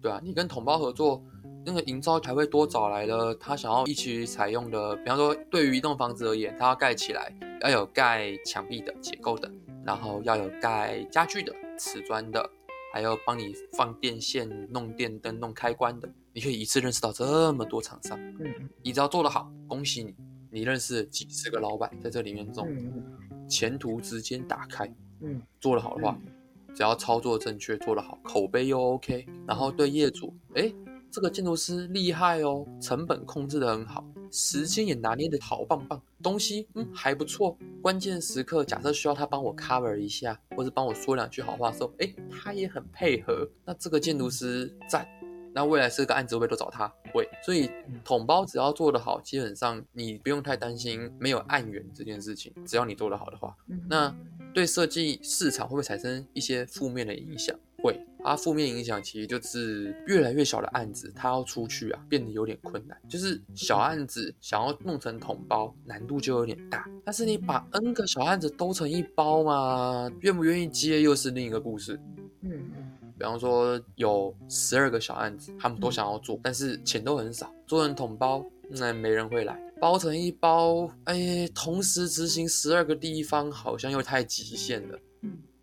对啊，你跟统包合作，那个营造才会多找来了他想要一起采用的，比方说对于一栋房子而言，他要盖起来要有盖墙壁的结构的，然后要有盖家具的瓷砖的，还要帮你放电线弄电灯弄开关的，你可以一次认识到这么多厂商。嗯、你只要做得好，恭喜你，你认识几十个老板在这里面中，嗯、前途直接打开。嗯、做得好的话，嗯、只要操作正确，做得好，口碑又 OK， 然后对业主，诶，这个建筑师厉害哦，成本控制得很好，时间也拿捏得好棒棒，东西嗯还不错，关键时刻假设需要他帮我 cover 一下，或是帮我说两句好话的时候，诶，他也很配合，那这个建筑师赞，那未来是个案子会不会都找他？会。所以统包只要做得好，基本上你不用太担心没有案源这件事情，只要你做得好的话。那对设计市场会不会产生一些负面的影响？会，它负面影响其实就是越来越小的案子，它要出去啊，变得有点困难。就是小案子想要弄成统包，难度就有点大。但是你把 N 个小案子兜成一包嘛，愿不愿意接又是另一个故事。嗯，比方说有十二个小案子，他们都想要做，但是钱都很少，做成统包，那、嗯、没人会来。包成一包，哎，同时执行十二个地方，好像又太极限了。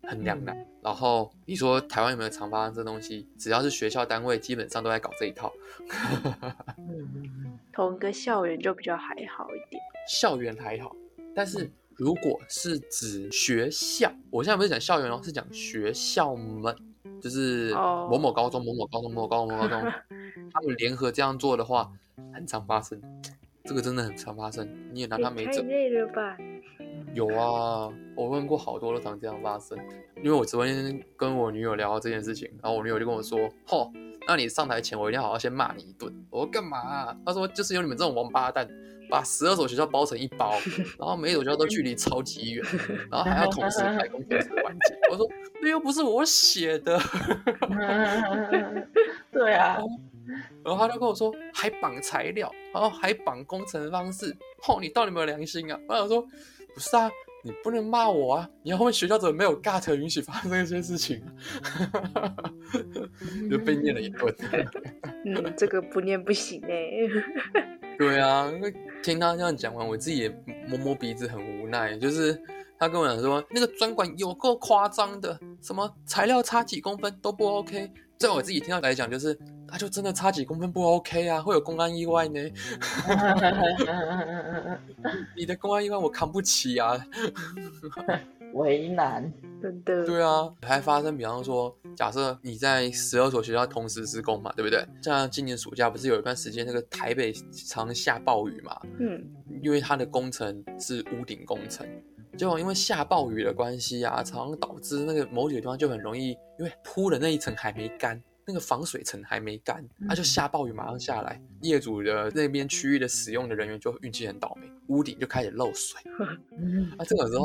很两难、嗯、然后你说台湾有没有常发生这东西，只要是学校单位基本上都在搞这一套同个校园就比较还好一点，校园还好，但是如果是指学校，我现在不是讲校园哦，是讲学校们，就是某某高中某某高中某某高中某某高中他们联合这样做的话很常发生，这个真的很常发生，你也拿他没辙。太累了吧？有啊，我问过好多都常这样发生，因为我昨天跟我女友聊到这件事情，然后我女友就跟我说，吼，那你上台前我一定要好好先骂你一顿。我说干嘛啊？她说就是有你们这种王八蛋，把十二所学校包成一包，然后每一所学校都距离超级远，然后还要同时开工作室环节。我说那又不是我写的。对啊。然后他就跟我说还绑材料，然后还绑工程方式，吼、哦、你到底有没有良心啊？我想说不是啊，你不能骂我啊！你要问学校怎么没有 gut 允许发生这些事情、啊，就被念了一顿。嗯，这个不念不行哎、欸。对啊，听他这样讲完，我自己也摸摸鼻子，很无奈。就是他跟我讲说，那个专管有够夸张的，什么材料差几公分都不 OK。在我自己听到来讲，就是他就真的差几公分不 OK 啊，会有公安意外呢。你的公安意外我扛不起啊。为难，真的。对啊，还发生，比方说，假设你在十二所学校同时施工嘛，对不对？像今年暑假不是有一段时间那个台北常下暴雨嘛？嗯，因为它的工程是屋顶工程。结果因为下暴雨的关系啊，常常导致那个某几个地方就很容易，因为铺的那一层还没干，那个防水层还没干，它、啊、就下暴雨马上下来，业主的那边区域的使用的人员就运气很倒霉，屋顶就开始漏水。啊，这个时候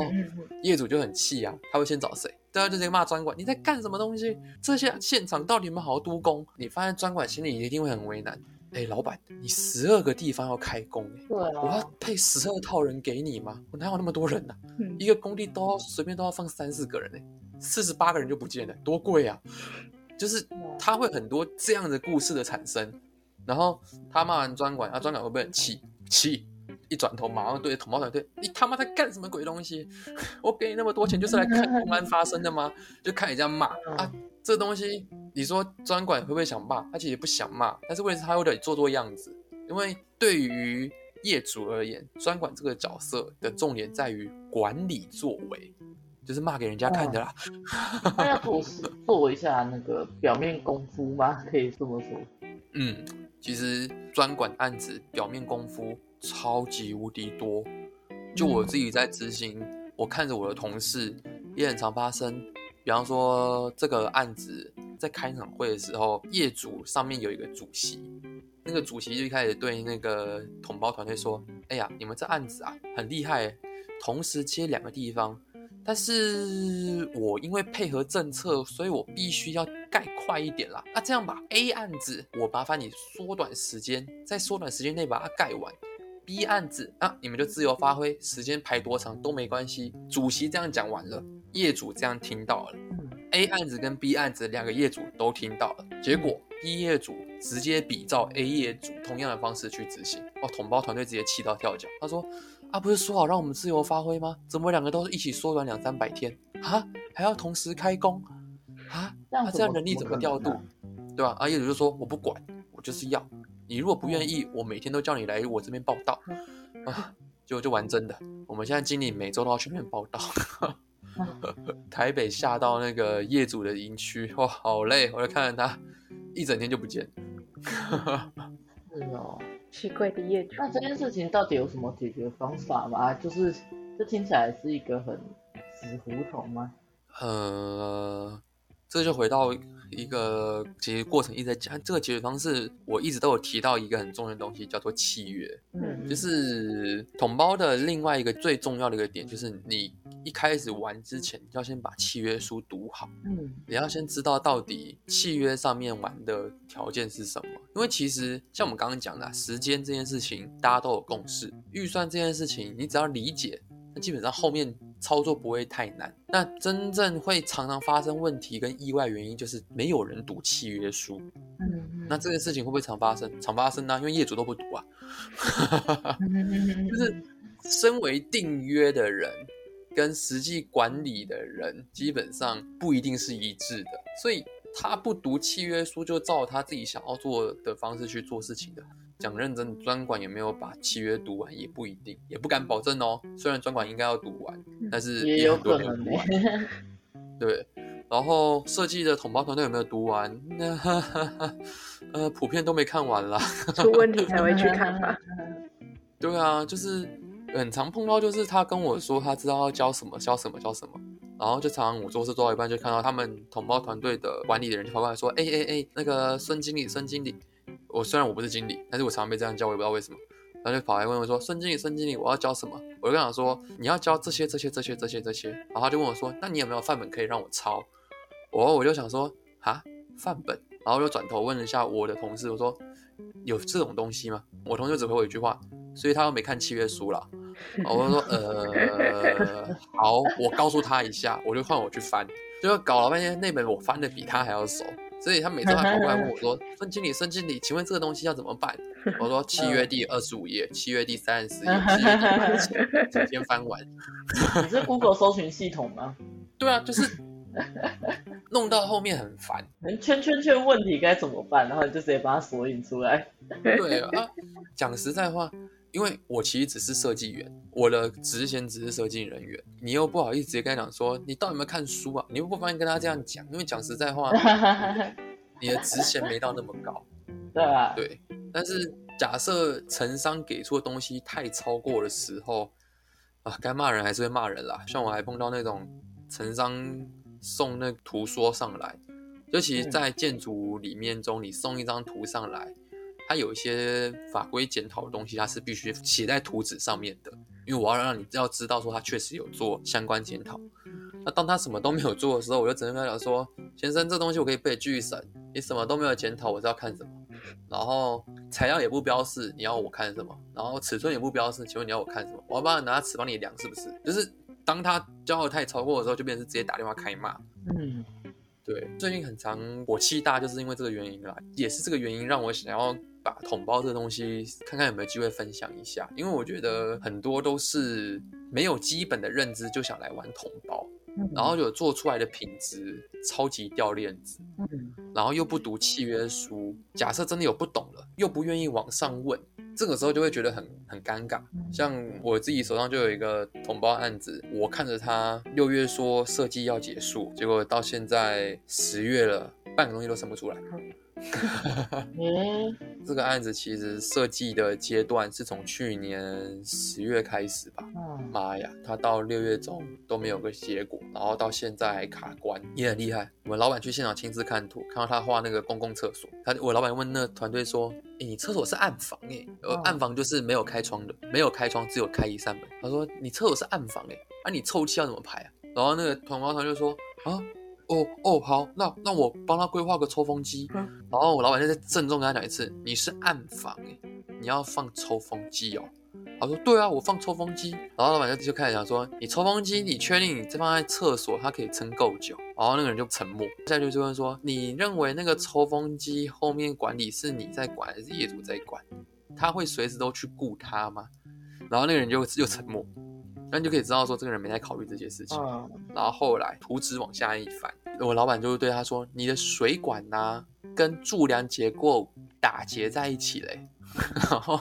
业主就很气啊，他会先找谁？大家就直接骂专管，你在干什么东西？这些现场到底有没有好好督工？你发现专管心里一定会很为难。哎、欸，老板，你十二个地方要开工、欸啊、我要配十二套人给你吗？我哪有那么多人啊、嗯、一个工地都要随便都要放三四个人、欸、四十八个人就不见了，多贵啊！就是他会很多这样的故事的产生，然后他骂完专管，啊，专管会不会很气？气，一转头马上对同胞团队，你他妈在干什么鬼东西？我给你那么多钱就是来看公安发生的吗？就看你这样骂啊，这东西。你说专管会不会想骂？他其实也不想骂，但是为什么他会得做做样子？因为对于业主而言，专管这个角色的重点在于管理作为，就是骂给人家看的啦。嗯、他要做做一下那个表面功夫吗？可以这么说。嗯，其实专管案子表面功夫超级无敌多。就我自己在执行，嗯、我看着我的同事也很常发生。比方说这个案子在开场会的时候，业主上面有一个主席，那个主席就开始对那个统包团队说，哎呀，你们这案子啊很厉害，同时接两个地方，但是我因为配合政策，所以我必须要盖快一点啦。那这样吧， A 案子我麻烦你缩短时间，在缩短时间内把它盖完，B 案子啊，你们就自由发挥，时间排多长都没关系。主席这样讲完了，业主这样听到了 ，A 案子跟 B 案子两个业主都听到了，结果 B 业主直接比照 A 业主同样的方式去执行，哦，统包团队直接气到跳脚，他说：“啊，不是说好让我们自由发挥吗？怎么两个都一起缩短两三百天啊？还要同时开工啊？啊，这样人力怎么调度？对吧？”啊，业主就说：“我不管，我就是要。”你如果不愿意，我每天都叫你来我这边报道，啊，结果就玩真的。我们现在经理每周都要去那边报道，台北下到那个业主的营区，哇，好累！我就看着他一整天就不见。是哦，奇怪的业主。那这件事情到底有什么解决方法吗？就是这听起来是一个很死胡同吗？呃。这就回到一个解决过程一直在讲，这个解决方式我一直都有提到一个很重要的东西，叫做契约。嗯，就是统包的另外一个最重要的一个点，就是你一开始玩之前要先把契约书读好。嗯，你要先知道到底契约上面玩的条件是什么，因为其实像我们刚刚讲的时间这件事情大家都有共识，预算这件事情你只要理解，那基本上后面操作不会太难。那真正会常常发生问题跟意外原因就是没有人读契约书。嗯，那这件事情会不会常发生？常发生啊，因为业主都不读啊。就是身为订约的人，跟实际管理的人基本上不一定是一致的，所以他不读契约书就照他自己想要做的方式去做事情的。讲认真，专管也没有把契约读完，也不一定，也不敢保证哦。虽然专管应该要读完，但是也有很多没有读完。对，然后设计的统包团队有没有读完？那哈哈哈，呃，普遍都没看完啦。出问题才会去看嘛。对啊，就是很常碰到，就是他跟我说他知道要教什么，教什么，教什么。然后就常常我做事做到一半，就看到他们统包团队的管理的人就跑过来说：“哎哎哎，那个孙经理，孙经理，我虽然我不是经理，但是我常常被这样叫，我也不知道为什么。”然后就跑来问我说：“孙经理，孙经理，我要教什么？”我就跟他说：“你要教这些，这些，这些，这些，这些。”然后他就问我说：“那你有没有范本可以让我抄？”我我就想说：“哈，范本。”然后就转头问了一下我的同事，我说：“有这种东西吗？”我同事只回我一句话：“所以他又没看契约书啦。”我就说呃好，我告诉他一下，我就换我去翻，就搞了半天那本我翻的比他还要熟，所以他每次他跑过来问我说：“孙经理，孙经理，请问这个东西要怎么办？”我说：“契约第二十五页，契约第三十页，契约第八十页，直接翻完。”你是 Google 搜寻系统吗？对啊，就是弄到后面很烦，圈圈圈问题该怎么办，然后你就直接把它索引出来。对啊，讲实在话。因为我其实只是设计员，我的职衔只是设计人员，你又不好意思直接跟他讲说你到底有没有看书啊，你又不方便跟他这样讲，因为讲实在话你的职衔没到那么高。对啊，对，但是假设承商给出的东西太超过的时候啊，该骂人还是会骂人啦。像我还碰到那种承商送那图说上来，就其实在建筑里面中你送一张图上来，它有一些法规检讨的东西，它是必须写在图纸上面的，因为我要让你要知道说它确实有做相关检讨。那当他什么都没有做的时候，我就只能跟他讲说：“先生，这东西我可以背巨神，你什么都没有检讨，我是要看什么？然后材料也不标示，你要我看什么？然后尺寸也不标示，请问你要我看什么？我要帮你拿尺帮你量，是不是？”就是当他教的太超过的时候，就变成是直接打电话开骂。嗯，对，最近很常火气大，就是因为这个原因啦，也是这个原因让我想要把统包这东西看看有没有机会分享一下，因为我觉得很多都是没有基本的认知就想来玩统包，然后有做出来的品质超级掉链子，然后又不读契约书，假设真的有不懂了又不愿意往上问，这个时候就会觉得很很尴尬。像我自己手上就有一个统包案子，我看着他六月说设计要结束，结果到现在十月了，半个东西都生不出来。这个案子其实设计的阶段是从去年十月开始吧，妈呀，他到六月中都没有个结果，然后到现在还卡关，也很厉害。我们老板去现场亲自看图，看到他画那个公共厕所，他我老板问那团队说：“欸、你厕所是暗房哎、欸，呃，暗房就是没有开窗的，没有开窗，只有开一扇门。”他说：“你厕所是暗房哎、欸，啊你臭气要怎么排啊？”然后那个统包团就说：“啊。”哦哦好，那那我帮他规划个抽风机、嗯、然后我老板就在郑重跟他讲一次，你是暗房耶，你要放抽风机哦。他说对啊，我放抽风机。然后老板就开始讲说，你抽风机你确定你放在厕所它可以撑够久？然后那个人就沉默，下一句就问说，你认为那个抽风机后面管理是你在管还是业主在管？他会随时都去顾他吗？然后那个人就又沉默，那你就可以知道说这个人没在考虑这些事情。然后后来图纸往下一翻，我老板就对他说，你的水管啊跟柱梁结构打结在一起嘞。然后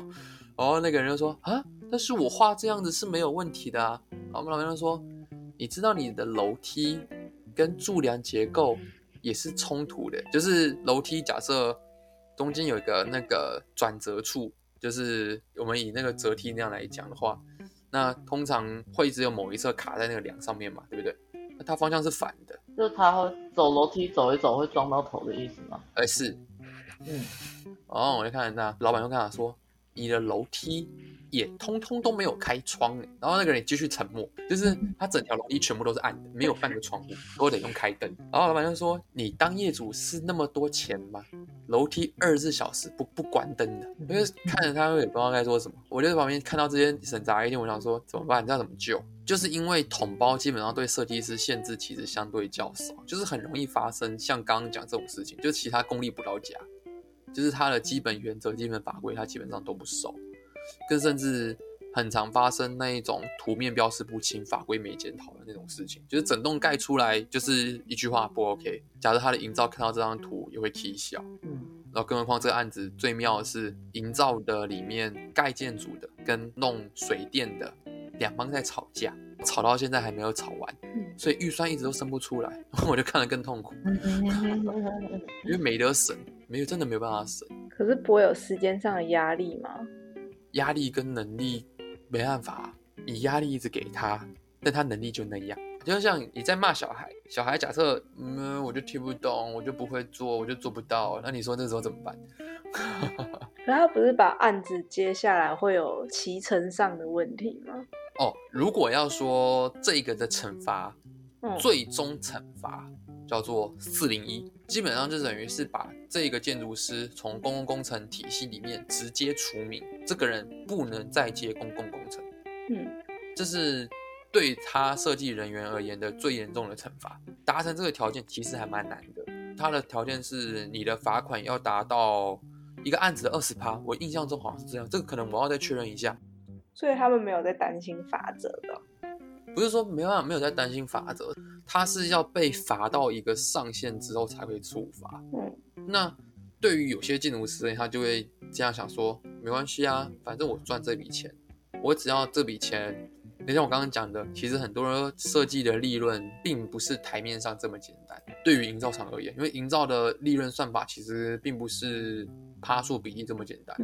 然后那个人就说，啊但是我画这样子是没有问题的啊。然后我们老板就说，你知道你的楼梯跟柱梁结构也是冲突的，就是楼梯假设中间有一个那个转折处，就是我们以那个折梯那样来讲的话，那通常会只有某一侧卡在那个梁上面嘛，对不对？那它方向是反的，就是它会走楼梯走一走会撞到头的意思吗？哎、欸，是，嗯。然后我就看他，老板就跟他说，你的楼梯也通通都没有开窗、欸。然后那个人继续沉默，就是他整条楼梯全部都是暗的，没有半个窗户，都得用开灯。然后老板就说，你当业主是那么多钱吗？楼梯二十四小时不不关灯的。因为看着他也不知道该说什么，我就在旁边看到这些审查一天，我想说怎么办？你知道怎么救？就是因为统包基本上对设计师限制其实相对较少，就是很容易发生像刚刚讲这种事情，就是其他功力不到家，就是他的基本原则基本法规他基本上都不熟，更甚至很常发生那一种图面标示不清、法规没检讨的那种事情，就是整栋盖出来就是一句话不 OK。假设他的营造看到这张图也会起笑，嗯，然后更何况这个案子最妙的是，营造的里面盖建筑的跟弄水电的两方在吵架，吵到现在还没有吵完，所以预算一直都生不出来，我就看得更痛苦，因为没得省，没有真的没有办法省。可是不会有时间上的压力吗？压力跟能力没办法，你压力一直给他，但他能力就那样。就像你在骂小孩，小孩假设嗯，我就听不懂，我就不会做，我就做不到，那你说这时候怎么办？可他不是把案子接下来会有期程上的问题吗？哦，如果要说这个的惩罚，嗯、最终惩罚叫做四零一，基本上就等于是把这个建筑师从公共工程体系里面直接除名，这个人不能再接公共工程。嗯，这是对他设计人员而言的最严重的惩罚。达成这个条件其实还蛮难的，他的条件是你的罚款要达到一个案子的 百分之二十， 我印象中好像是这样，这个可能我要再确认一下。所以他们没有在担心罚则的，不是说没有没有在担心罚则，他是要被罚到一个上限之后才会处罚。嗯，那对于有些建筑师，他就会这样想说，没关系啊，反正我赚这笔钱，我只要这笔钱。就像我刚刚讲的，其实很多人设计的利润并不是台面上这么简单。对于营造厂而言，因为营造的利润算法其实并不是趴数比例这么简单，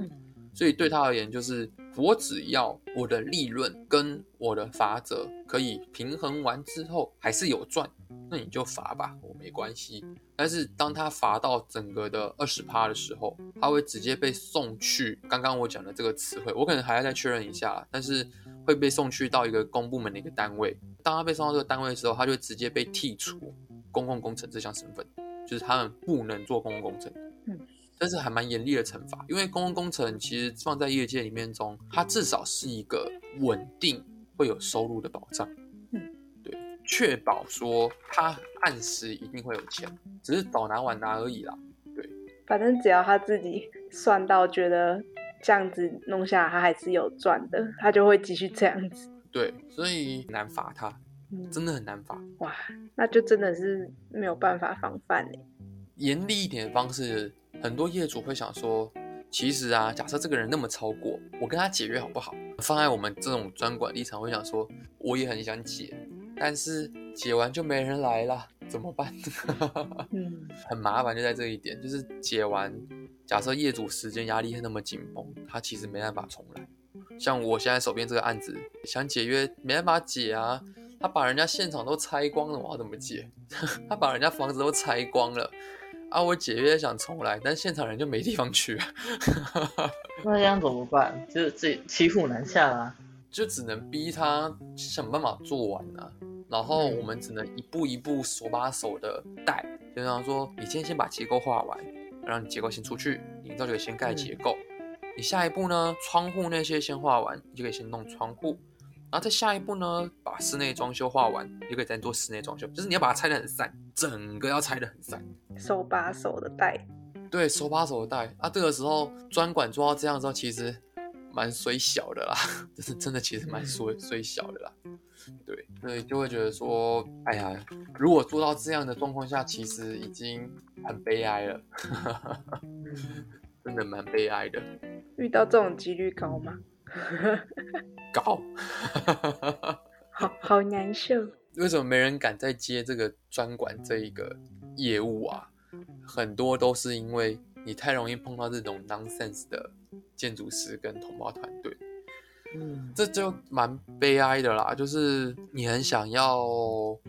所以对他而言就是，我只要我的利润跟我的罚则可以平衡完之后还是有赚，那你就罚吧，我没关系。但是当他罚到整个的 百分之二十 的时候，他会直接被送去刚刚我讲的这个词汇，我可能还要再确认一下啦，但是会被送去到一个公部门的一个单位。当他被送到这个单位的时候，他就直接被剔除公共工程这项身份，就是他们不能做公共工程。嗯，但是还蛮严厉的惩罚，因为公共工程其实放在业界里面中，它至少是一个稳定会有收入的保障。嗯，对，确保说他按时一定会有钱，只是早拿晚拿而已啦。对，反正只要他自己算到觉得这样子弄下来他还是有赚的，他就会继续这样子。对，所以难罚他，真的很难罚。嗯，哇，那就真的是没有办法防范耶。严厉一点的方式，很多业主会想说，其实啊，假设这个人那么超过，我跟他解约好不好？放在我们这种专管立场会想说，我也很想解，但是解完就没人来了，怎么办？嗯，很麻烦就在这一点，就是解完，假设业主时间压力那么紧绷，他其实没办法重来。像我现在手边这个案子，想解约没办法解啊，他把人家现场都拆光了，我要怎么解？他把人家房子都拆光了。啊，我解约想重来，但现场人就没地方去啊。那这样怎么办？就自己骑虎难下啊，就只能逼他想办法做完啊。然后我们只能一步一步手把手的带，就像说，你今天先把结构画完，让你结构先出去，你到这里先盖结构。嗯，你下一步呢，窗户那些先画完，你就可以先弄窗户。然后再下一步呢，把室内装修画完，就可以再做室内装修。就是你要把它拆得很散，整个要拆得很散，手把手的带。对，手把手的带。啊，这个时候专管做到这样之后，其实蛮衰小的啦，真的真的其实蛮衰衰小的啦。对，所以就会觉得说，哎呀，如果做到这样的状况下，其实已经很悲哀了，真的蛮悲哀的。遇到这种几率高吗？高好，好难受。为什么没人敢再接这个专管这一个业务啊？很多都是因为你太容易碰到这种 nonsense 的建筑师跟同胞团队。嗯，这就蛮悲哀的啦。就是你很想要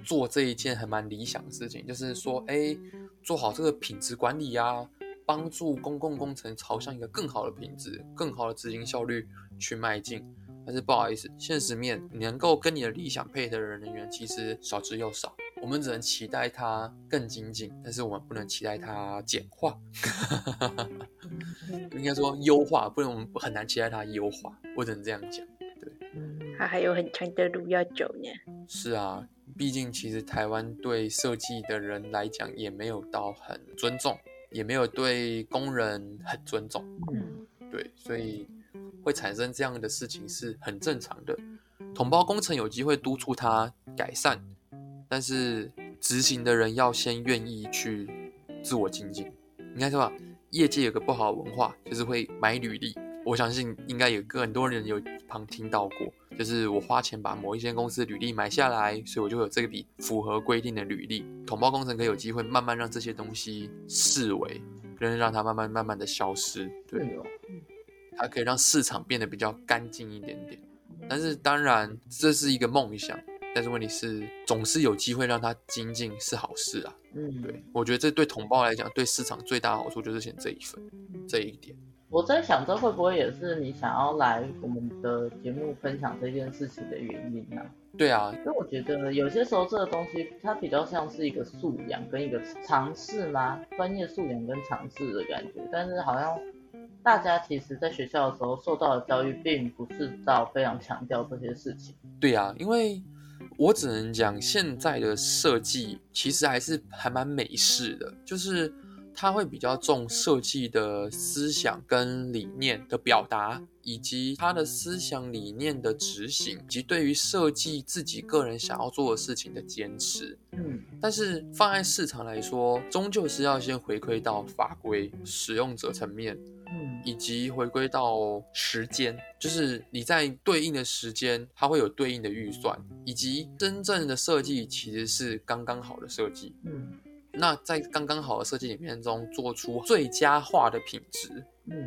做这一件还蛮理想的事情，就是说，哎，做好这个品质管理啊，帮助公共工程朝向一个更好的品质、更好的执行效率去迈进。但是不好意思，现实面你能够跟你的理想配合的人员其实少之又少，我们只能期待它更精进，但是我们不能期待它简化。应该说优化，不然我们很难期待它优化，我只能这样讲。对，它还有很长的路要走呢。是啊，毕竟其实台湾对设计的人来讲也没有到很尊重，也没有对工人很尊重。嗯，对，所以会产生这样的事情是很正常的。统包工程有机会督促它改善，但是执行的人要先愿意去自我精进。应该说吧，业界有个不好的文化，就是会买履历。我相信应该有很多人有旁听到过，就是我花钱把某一间公司履历买下来，所以我就有这笔符合规定的履历。统包工程可以有机会慢慢让这些东西式微，让它慢慢慢慢的消失。对，它可以让市场变得比较干净一点点。但是当然这是一个梦想，但是问题是总是有机会让它精进是好事啊。嗯，对，我觉得这对统包来讲，对市场最大的好处就是选这一份这一点。我在想，这会不会也是你想要来我们的节目分享这件事情的原因啊？对啊，因为我觉得有些时候这个东西它比较像是一个素养跟一个尝试嘛，专业素养跟尝试的感觉。但是好像大家其实在学校的时候受到的教育并不是到非常强调这些事情。对啊，因为我只能讲现在的设计其实还是还蛮美式的，就是他会比较重设计的思想跟理念的表达，以及他的思想理念的执行，以及对于设计自己个人想要做的事情的坚持。嗯，但是放在市场来说，终究是要先回馈到法规、使用者层面，嗯，以及回归到时间，就是你在对应的时间，它会有对应的预算，以及真正的设计其实是刚刚好的设计。嗯。那在刚刚好的设计里面中做出最佳化的品质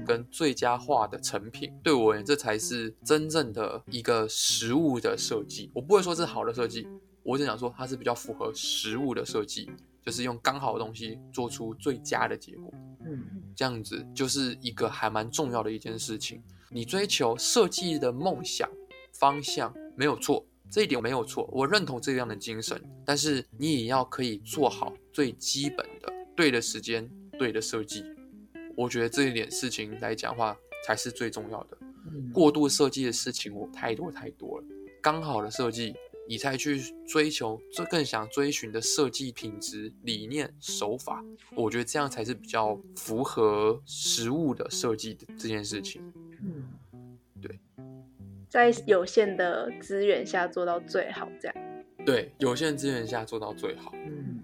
跟最佳化的成品，对我而言这才是真正的一个实物的设计。我不会说是好的设计，我只想说它是比较符合实物的设计，就是用刚好的东西做出最佳的结果。这样子就是一个还蛮重要的一件事情。你追求设计的梦想方向没有错，这一点没有错，我认同这样的精神，但是你也要可以做好最基本的，对的时间，对的设计。我觉得这一点事情来讲的话，才是最重要的。过度设计的事情我太多太多了，刚好的设计，你才去追求更想追寻的设计品质、理念、手法。我觉得这样才是比较符合实物的设计的这件事情。对。在有限的资源下做到最好，这样。对，有限资源下做到最好。嗯，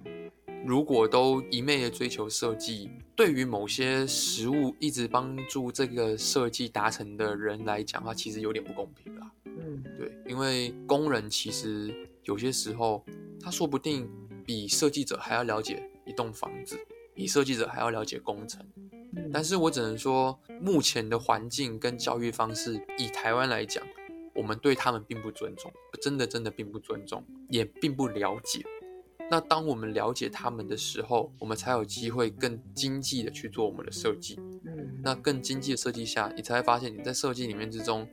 如果都一昧的追求设计，对于某些实物一直帮助这个设计达成的人来讲的话，其实有点不公平啦。嗯，对，因为工人其实有些时候，他说不定比设计者还要了解一栋房子，比设计者还要了解工程。但是我只能说，目前的环境跟教育方式，以台湾来讲，我们对他们并不尊重，真的真的并不尊重，也并不了解。那当我们了解他们的时候，我们才有机会更精细的去做我们的设计。那更精细的设计下，你才会发现你在设计里面之中，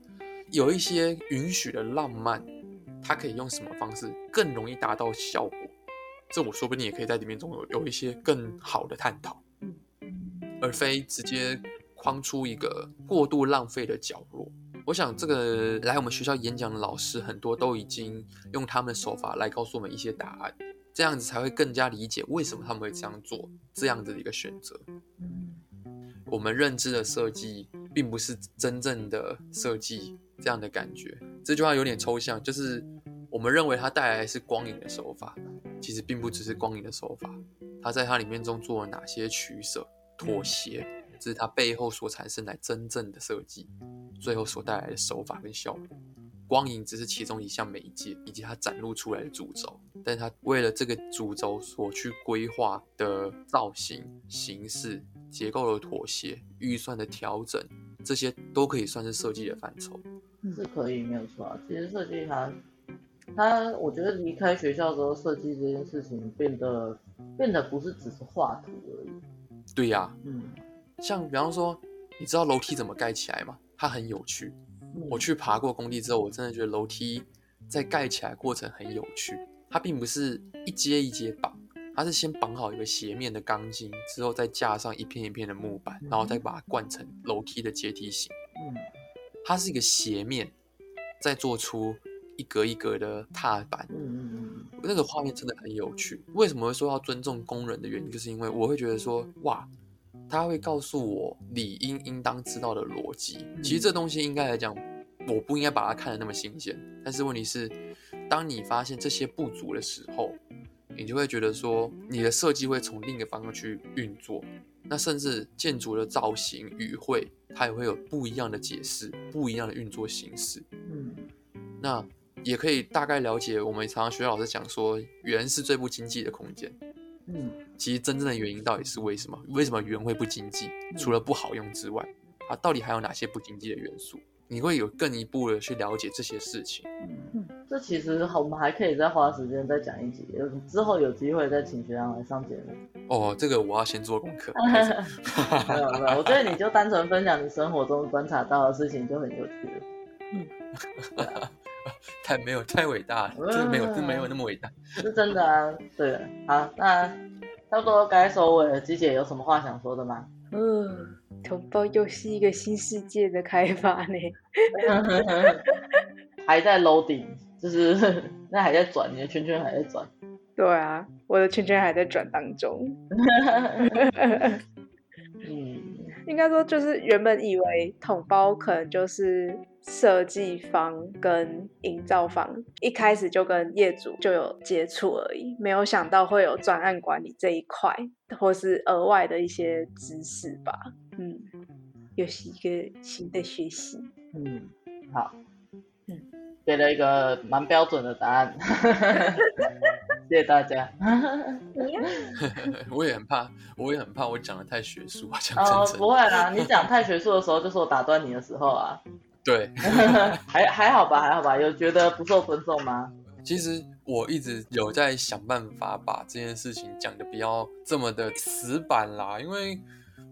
有一些允许的浪漫，它可以用什么方式更容易达到效果。这我说不定也可以在里面中 有, 有一些更好的探讨。而非直接框出一个过度浪费的角落。我想这个来我们学校演讲的老师很多都已经用他们的手法来告诉我们一些答案，这样子才会更加理解为什么他们会这样做，这样子的一个选择。我们认知的设计并不是真正的设计，这样的感觉。这句话有点抽象，就是我们认为它带来的是光影的手法，其实并不只是光影的手法，它在它里面中做了哪些取舍妥协，这是它背后所产生来真正的设计，最后所带来的手法跟效果。光影只是其中一项媒介，以及它展露出来的主轴，但它为了这个主轴所去规划的造型、形式、结构的妥协、预算的调整，这些都可以算是设计的范畴。是可以，没有错啊。其实设计它，它我觉得离开学校之后，设计这件事情变得变得不是只是画图而已。对呀、啊，嗯，像比方说，你知道楼梯怎么盖起来吗？它很有趣。我去爬过工地之后，我真的觉得楼梯在盖起来的过程很有趣。它并不是一阶一阶绑，它是先绑好一个斜面的钢筋，之后再架上一片一片的木板，然后再把它灌成楼梯的阶梯型。嗯，它是一个斜面，再做出一格一格的踏板。嗯。那个画面真的很有趣。为什么会说要尊重工人的原因，就是因为我会觉得说，哇，他会告诉我理应应当知道的逻辑。其实这东西应该来讲，我不应该把它看得那么新鲜。但是问题是，当你发现这些不足的时候，你就会觉得说，你的设计会从另一个方向去运作。那甚至建筑的造型、语汇，它也会有不一样的解释、不一样的运作形式。嗯，那也可以大概了解我们常常学校老师讲说，圆是最不经济的空间。嗯，其实真正的原因到底是为什么？为什么圆会不经济？除了不好用之外，它到底还有哪些不经济的元素？你会有更一步的去了解这些事情。嗯，这其实我们还可以再花时间再讲一集，之后有机会再请学长来上节目。哦，这个我要先做功课。没有没有，我觉得你就单纯分享你生活中观察到的事情就很有趣了。嗯，啊、太没有太伟大了，真的没有，真没有那么伟大。是真的啊，对。好，那差不多该收尾了，姬姐有什么话想说的吗？嗯，同胞又是一个新世界的开发呢，还在 loading， 就是那还在转，你的圈圈还在转。对啊，我的圈圈还在转当中。嗯，应该说就是原本以为同胞可能就是设计方跟营造方一开始就跟业主就有接触而已，没有想到会有专案管理这一块，或是额外的一些知识吧。嗯，又是一个新的学习。嗯，好，嗯，给了一个蛮标准的答案。谢谢大家。我也很怕，我也很怕我讲的太学术啊，讲真真。哦，不会啦，你讲太学术的时候，就是我打断你的时候啊。对。还还好吧，还好吧，有觉得不受尊重吗？其实我一直有在想办法把这件事情讲的不要这么的死板啦，因为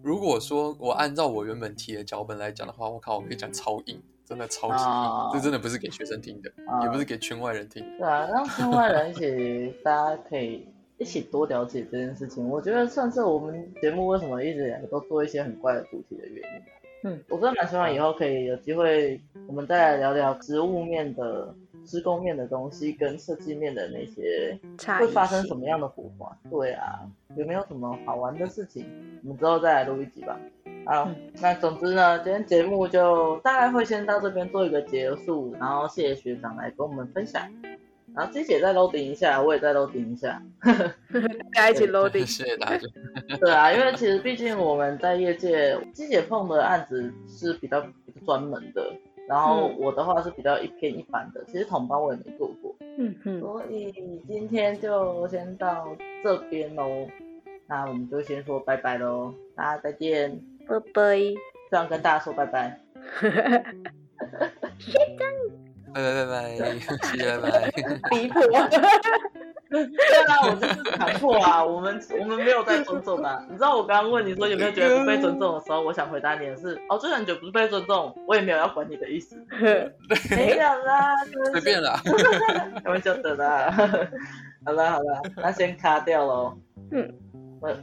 如果说我按照我原本提的脚本来讲的话，我靠，我可以讲超硬，真的超级硬，哦，这真的不是给学生听的，哦，也不是给圈外人听的。对啊，让圈外人一起，大家可以一起多了解这件事情。我觉得算是我们节目为什么一直都做一些很怪的主题的原因。嗯，我真的蛮希望以后可以有机会，我们再来聊聊植物面的、施工面的东西，跟设计面的那些会发生什么样的火花？对啊，有没有什么好玩的事情？我们之后再来录一集吧。好，嗯，那总之呢，今天节目就大概会先到这边做一个结束，然后谢谢学长来跟我们分享。然后自己也再 loading 一下，我也再 loading 一下，大家一起 loading。谢谢大家。对啊，因为其实毕竟我们在业界，自己碰的案子是比较专门的，然后我的话是比较一偏一般的，其实统包我也没做过。嗯嗯。所以今天就先到这边喽，那我们就先说拜拜喽，大家再见，拜拜。这样跟大家说拜拜。拜拜拜拜，谢谢拜拜。逼迫，对啊，我就是强迫啊，我们我们没有在尊重啊。你知道我刚刚问你说有没有觉得不被尊重的时候，我想回答你的是，哦，就算你觉得不是被尊重，我也没有要管你的意思。没有啦，随便啦，我们就等啦。好了好了，那先卡掉喽。嗯，我。